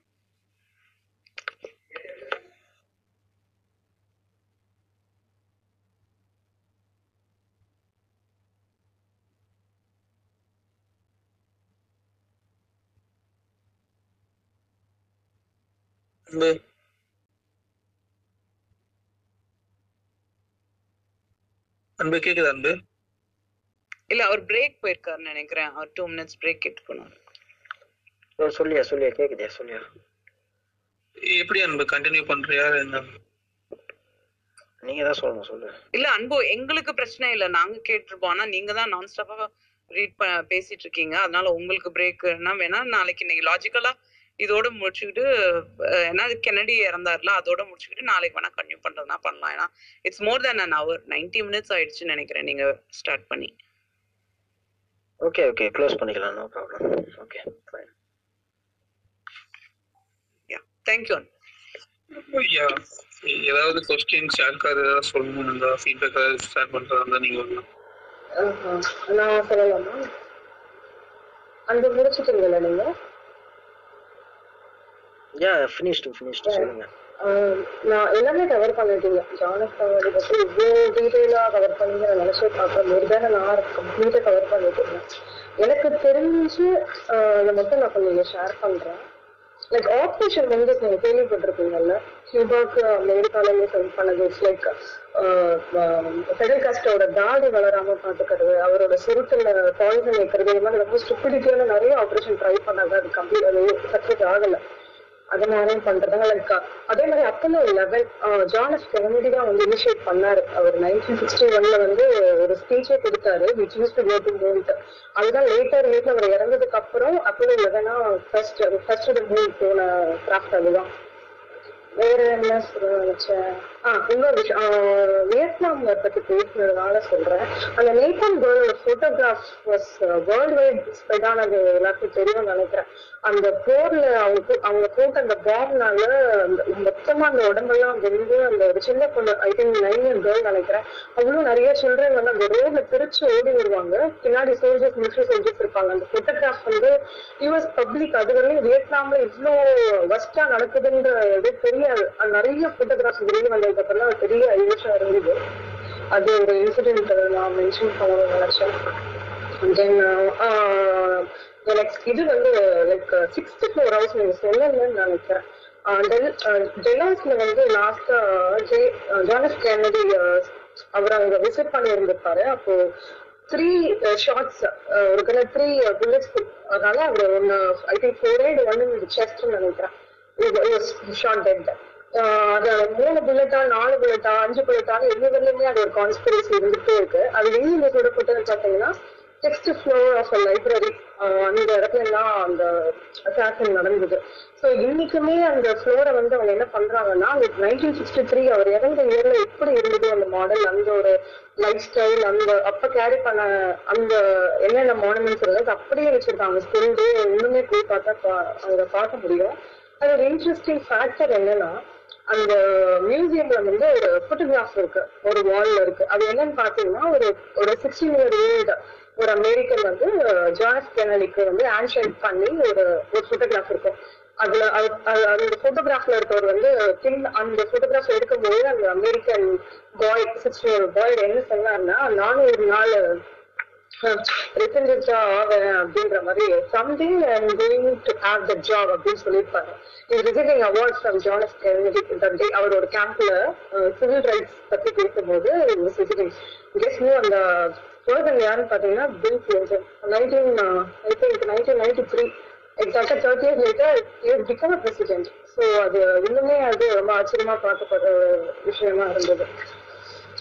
ਮੈਂ அன்பு கேக்குது அன்பு இல்ல அவர் பிரேக் போயிருக்காரு நினைக்கிறேன். அவர் 2 minutes பிரேக் எடுத்து போனாரு. சொல்லியா சொல்லியா கேக்குதா சொல்லியா எப்படி அன்பு கண்டினியூ பண்றியா என்ன நீங்க தான் சொல்லுங்க சொல்லு. இல்ல அன்பு உங்களுக்கு பிரச்சனை இல்ல நாங்க கேட்டிருப்போம். ஆனா நீங்க தான் நான் ஸ்டாப்பா ரீட் பேசிட்டு இருக்கீங்க. அதனால உங்களுக்கு பிரேக்னா வேணா நாளைக்கு இன்னைக்கு லாஜிக்கலா இதோட முடிச்சுக்கிட்டு ஏன்னா கென்னடி இறந்தாருல அதோட முடிச்சுக்கிட்டு நாளைக்கு வேணா கன்டினியூ பண்றதுனா பண்ணலாம். ஏன்னா it's more than an hour 90 minutes ஆயிடுச்சுன்னு நினைக்கிறேன். நீங்க ஸ்டார்ட் பண்ணி ஓகே ஓகே க்ளோஸ் பண்ணிக்கலாம். No problem. Okay fine. Yeah thank you. Yeah ஏதாவது क्वेश्चंस யாருக்காவது சொல்லணும்னா ஃபீட்பேக் ஸ்டார்ட் பண்றதா நீங்க நான் சொல்லலாமா அந்த முடிச்சிட்டீங்களா நீங்க? Yeah, finished. சொல்லுங்க. நான் எல்லாமே கவர் பண்ணிட்டீங்க. ஜானஸ் அவரை பத்தி இவ்வளவு டீடைலா கவர் பண்ணி நான் நினைச்சு பார்க்குற மாதிரி நான் கம்ப்ளீட்டா கவர் பண்ணிட்டேன். எனக்கு தெரிஞ்சு இதை மட்டும் நான் கொஞ்சம் ஷேர் பண்றேன். லைக் ஆப்ரேஷன் வந்து நீங்க கேள்விப்பட்டிருப்பீங்கல்ல, கியூபாக்கு அமெரிக்காலேயே சென்ட் பண்ணது. லைக் ஃபெடரல் காஸ்ட்ரோட தாடி வளராம பார்த்துக்கிறது, அவரோட சிறுத்துல பாய்சன் வைக்கிறது, இது மாதிரி ரொம்ப ஸ்டூபிடிட்டியான நிறைய ஆப்ரேஷன் ட்ரை பண்ணாங்க. அது கம்ப்ளீட் அது சக்சஸ் ஆகலை. அதனால பண்றதாங்க லைக் அதே மாதிரி அப்போலோ 11 ஜானஸ் கென்னடி தான் வந்து இனிஷியேட் பண்ணாரு. அவர் 1961 வந்து ஒரு ஸ்பீச்சே கொடுத்தாரு which is to go to moon. அதுதான் லேட்டர் அவர் இறந்ததுக்கு அப்புறம் அப்போலோ 11 ஃபர்ஸ்ட் மூன் போன கிராஃப்ட். அதுதான் வேற என்ன சொல்றேன் இன்னொரு விஷயம் வியட்நாம் பத்தி பேசினதுனால சொல்றேன். அந்த நேபாள் கேர்ளோட போட்டோகிராஃப் வேர்ல்டு வைட் ஸ்ப்ரெட் ஆனது எல்லாருக்கும் தெரியும் நினைக்கிறேன். அந்த போர்ல அவங்க போட்ட அந்த பாம்னால மொத்தமா அந்த உடம்பெல்லாம் வந்து அந்த ஒரு சின்ன பொண்ணு ஐ திங்க் 9 year கேர்ள் நினைக்கிறேன். அவ்வளவு நிறைய சில்ட்ரன் வந்து அந்த ரோட்ல பிரிச்சு ஓடி வருவாங்க. பின்னாடி சோல்ஜர்ஸ் மிலிட்ரி சோல்ஜர்ஸ் இருப்பாங்க. அந்த போட்டோகிராஃப் வந்து யூஎஸ் பப்ளிக் அது வரையும் வியட்நாம்ல இவ்வளோ வஸ்டா நடக்குதுன்ற இது தெரியாது. நிறைய போட்டோகிராஃப் வெளியே வந்தது அப்புறம் பெரிய ஐடியா இருந்தது. அது ஒரு இன்சிடென்ட் நான் மென்ஷன் பண்ண நினைச்சேன். தென் இது வந்து லைக் 64 ஹவர்ஸ் நீங்க சொல்லணும்னு நினைக்கிறேன். டெலாஸ்ல வந்து லாஸ்டா ஜானஸ் கென்னடி அவர் அங்க விசிட் பண்ணி இருந்திருப்பாரு. அப்போ 3 shots ஒரு கண்ண 3 bullets அதனால அவர் ஒன்னு I think 4 and 1 in the chest நினைக்கிறேன். Shot dead. அது 3 bullets, 4 bullets, 5 bullets எந்த வரலுமே அது ஒரு கான்ஸ்பிரசி இருந்துகிட்டே இருக்கு. அது எங்க சொல்லப்பட்டதுன்னு பார்த்தீங்கன்னா text floor of a library அந்த இடத்துல எல்லாம் அந்த அட்டாக் நடந்தது. ஸோ இன்னைக்குமே அந்த ஃப்ளோரை வந்து அவங்க என்ன பண்றாங்கன்னா 1963 அவர் இறந்த இயர்ல எப்படி இருந்தது அந்த மாடல் அந்த ஒரு லைஃப் ஸ்டைல் அந்த அப்ப கேரி பண்ண அந்த என்னென்ன மானுமெண்ட்ஸ் இருந்தது அப்படியே வச்சிருக்காங்க. ஸ்டில் இன்னுமே போய் பார்த்தா அதை பார்க்க முடியும். அது ஒரு இன்ட்ரெஸ்டிங் ஃபேக்டர் என்னன்னா அந்த மியூசியம்ல வந்து ஒரு போட்டோகிராஃப் இருக்கு ஒரு வால்ல இருக்கு. அது என்னன்னு பாத்தீங்கன்னா ஒரு 16-year-old ஒரு அமெரிக்கன் வந்து ஜானஸ் கென்னடிக்கு வந்து ஹேண்ட்ஷேக் பண்ணி ஒரு போட்டோகிராஃப் இருக்கும். அதுல அந்த போட்டோகிராஃப்ல இருக்கவர் வந்து அந்த போட்டோகிராஃப் எடுக்கும்போது அந்த அமெரிக்கன் பாய் 16-year-old என்ன சொன்னாருன்னா நானும் ஒரு நாள் ரெப்ரசன்டேட்டிவா ஆவேன் அப்படின்ற மாதிரி someday I'm going to have the job அப்படின்னு சொல்லியிருப்பாரு. He's receiving awards from Jonas Kennedy that day. அவரோட கேம்ப்ல சிவில் ரைட்ஸ் பத்தி பேசும்போது அந்த பர்சன் யாருன்னு பாத்தீங்கன்னா பில் கிளின்டன். 1993 எக்ஸாக்டா 30 years later he became a president. So அது இன்னுமே அது ரொம்ப ஆச்சரியமா பார்க்கப்படுற விஷயமா இருந்தது.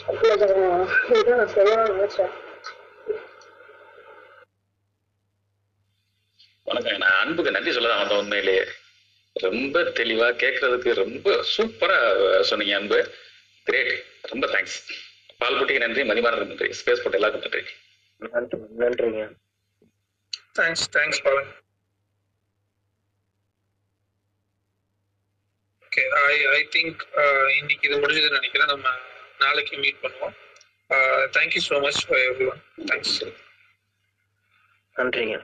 அப்படிதான் நான் சொல்லணும்னு நினைச்சேன். வணக்கம். நான் அன்புக்கு நன்றி சொல்லதான் வந்தேன். உண்மையிலேயே ரொம்ப தெளிவா கேட்கறதுக்கு ரொம்ப சூப்பரா சொன்னீங்க அன்பு. கிரேட். ரொம்ப தேங்க்ஸ். பால்புட்டிக்கு நன்றி, மதிமான நன்றி, ஸ்பேஸ் போட்டு எல்லாருக்கும் நன்றி. நன்றிங்க. Thanks thanks Balan. Okay I think இன்னைக்கு இது முடிஞ்சதுன்னு நினைக்கிறேன். நம்ம நாளைக்கு மீட் பண்ணுவோம். Thank you so much for everyone. Thanks. நன்றிங்க.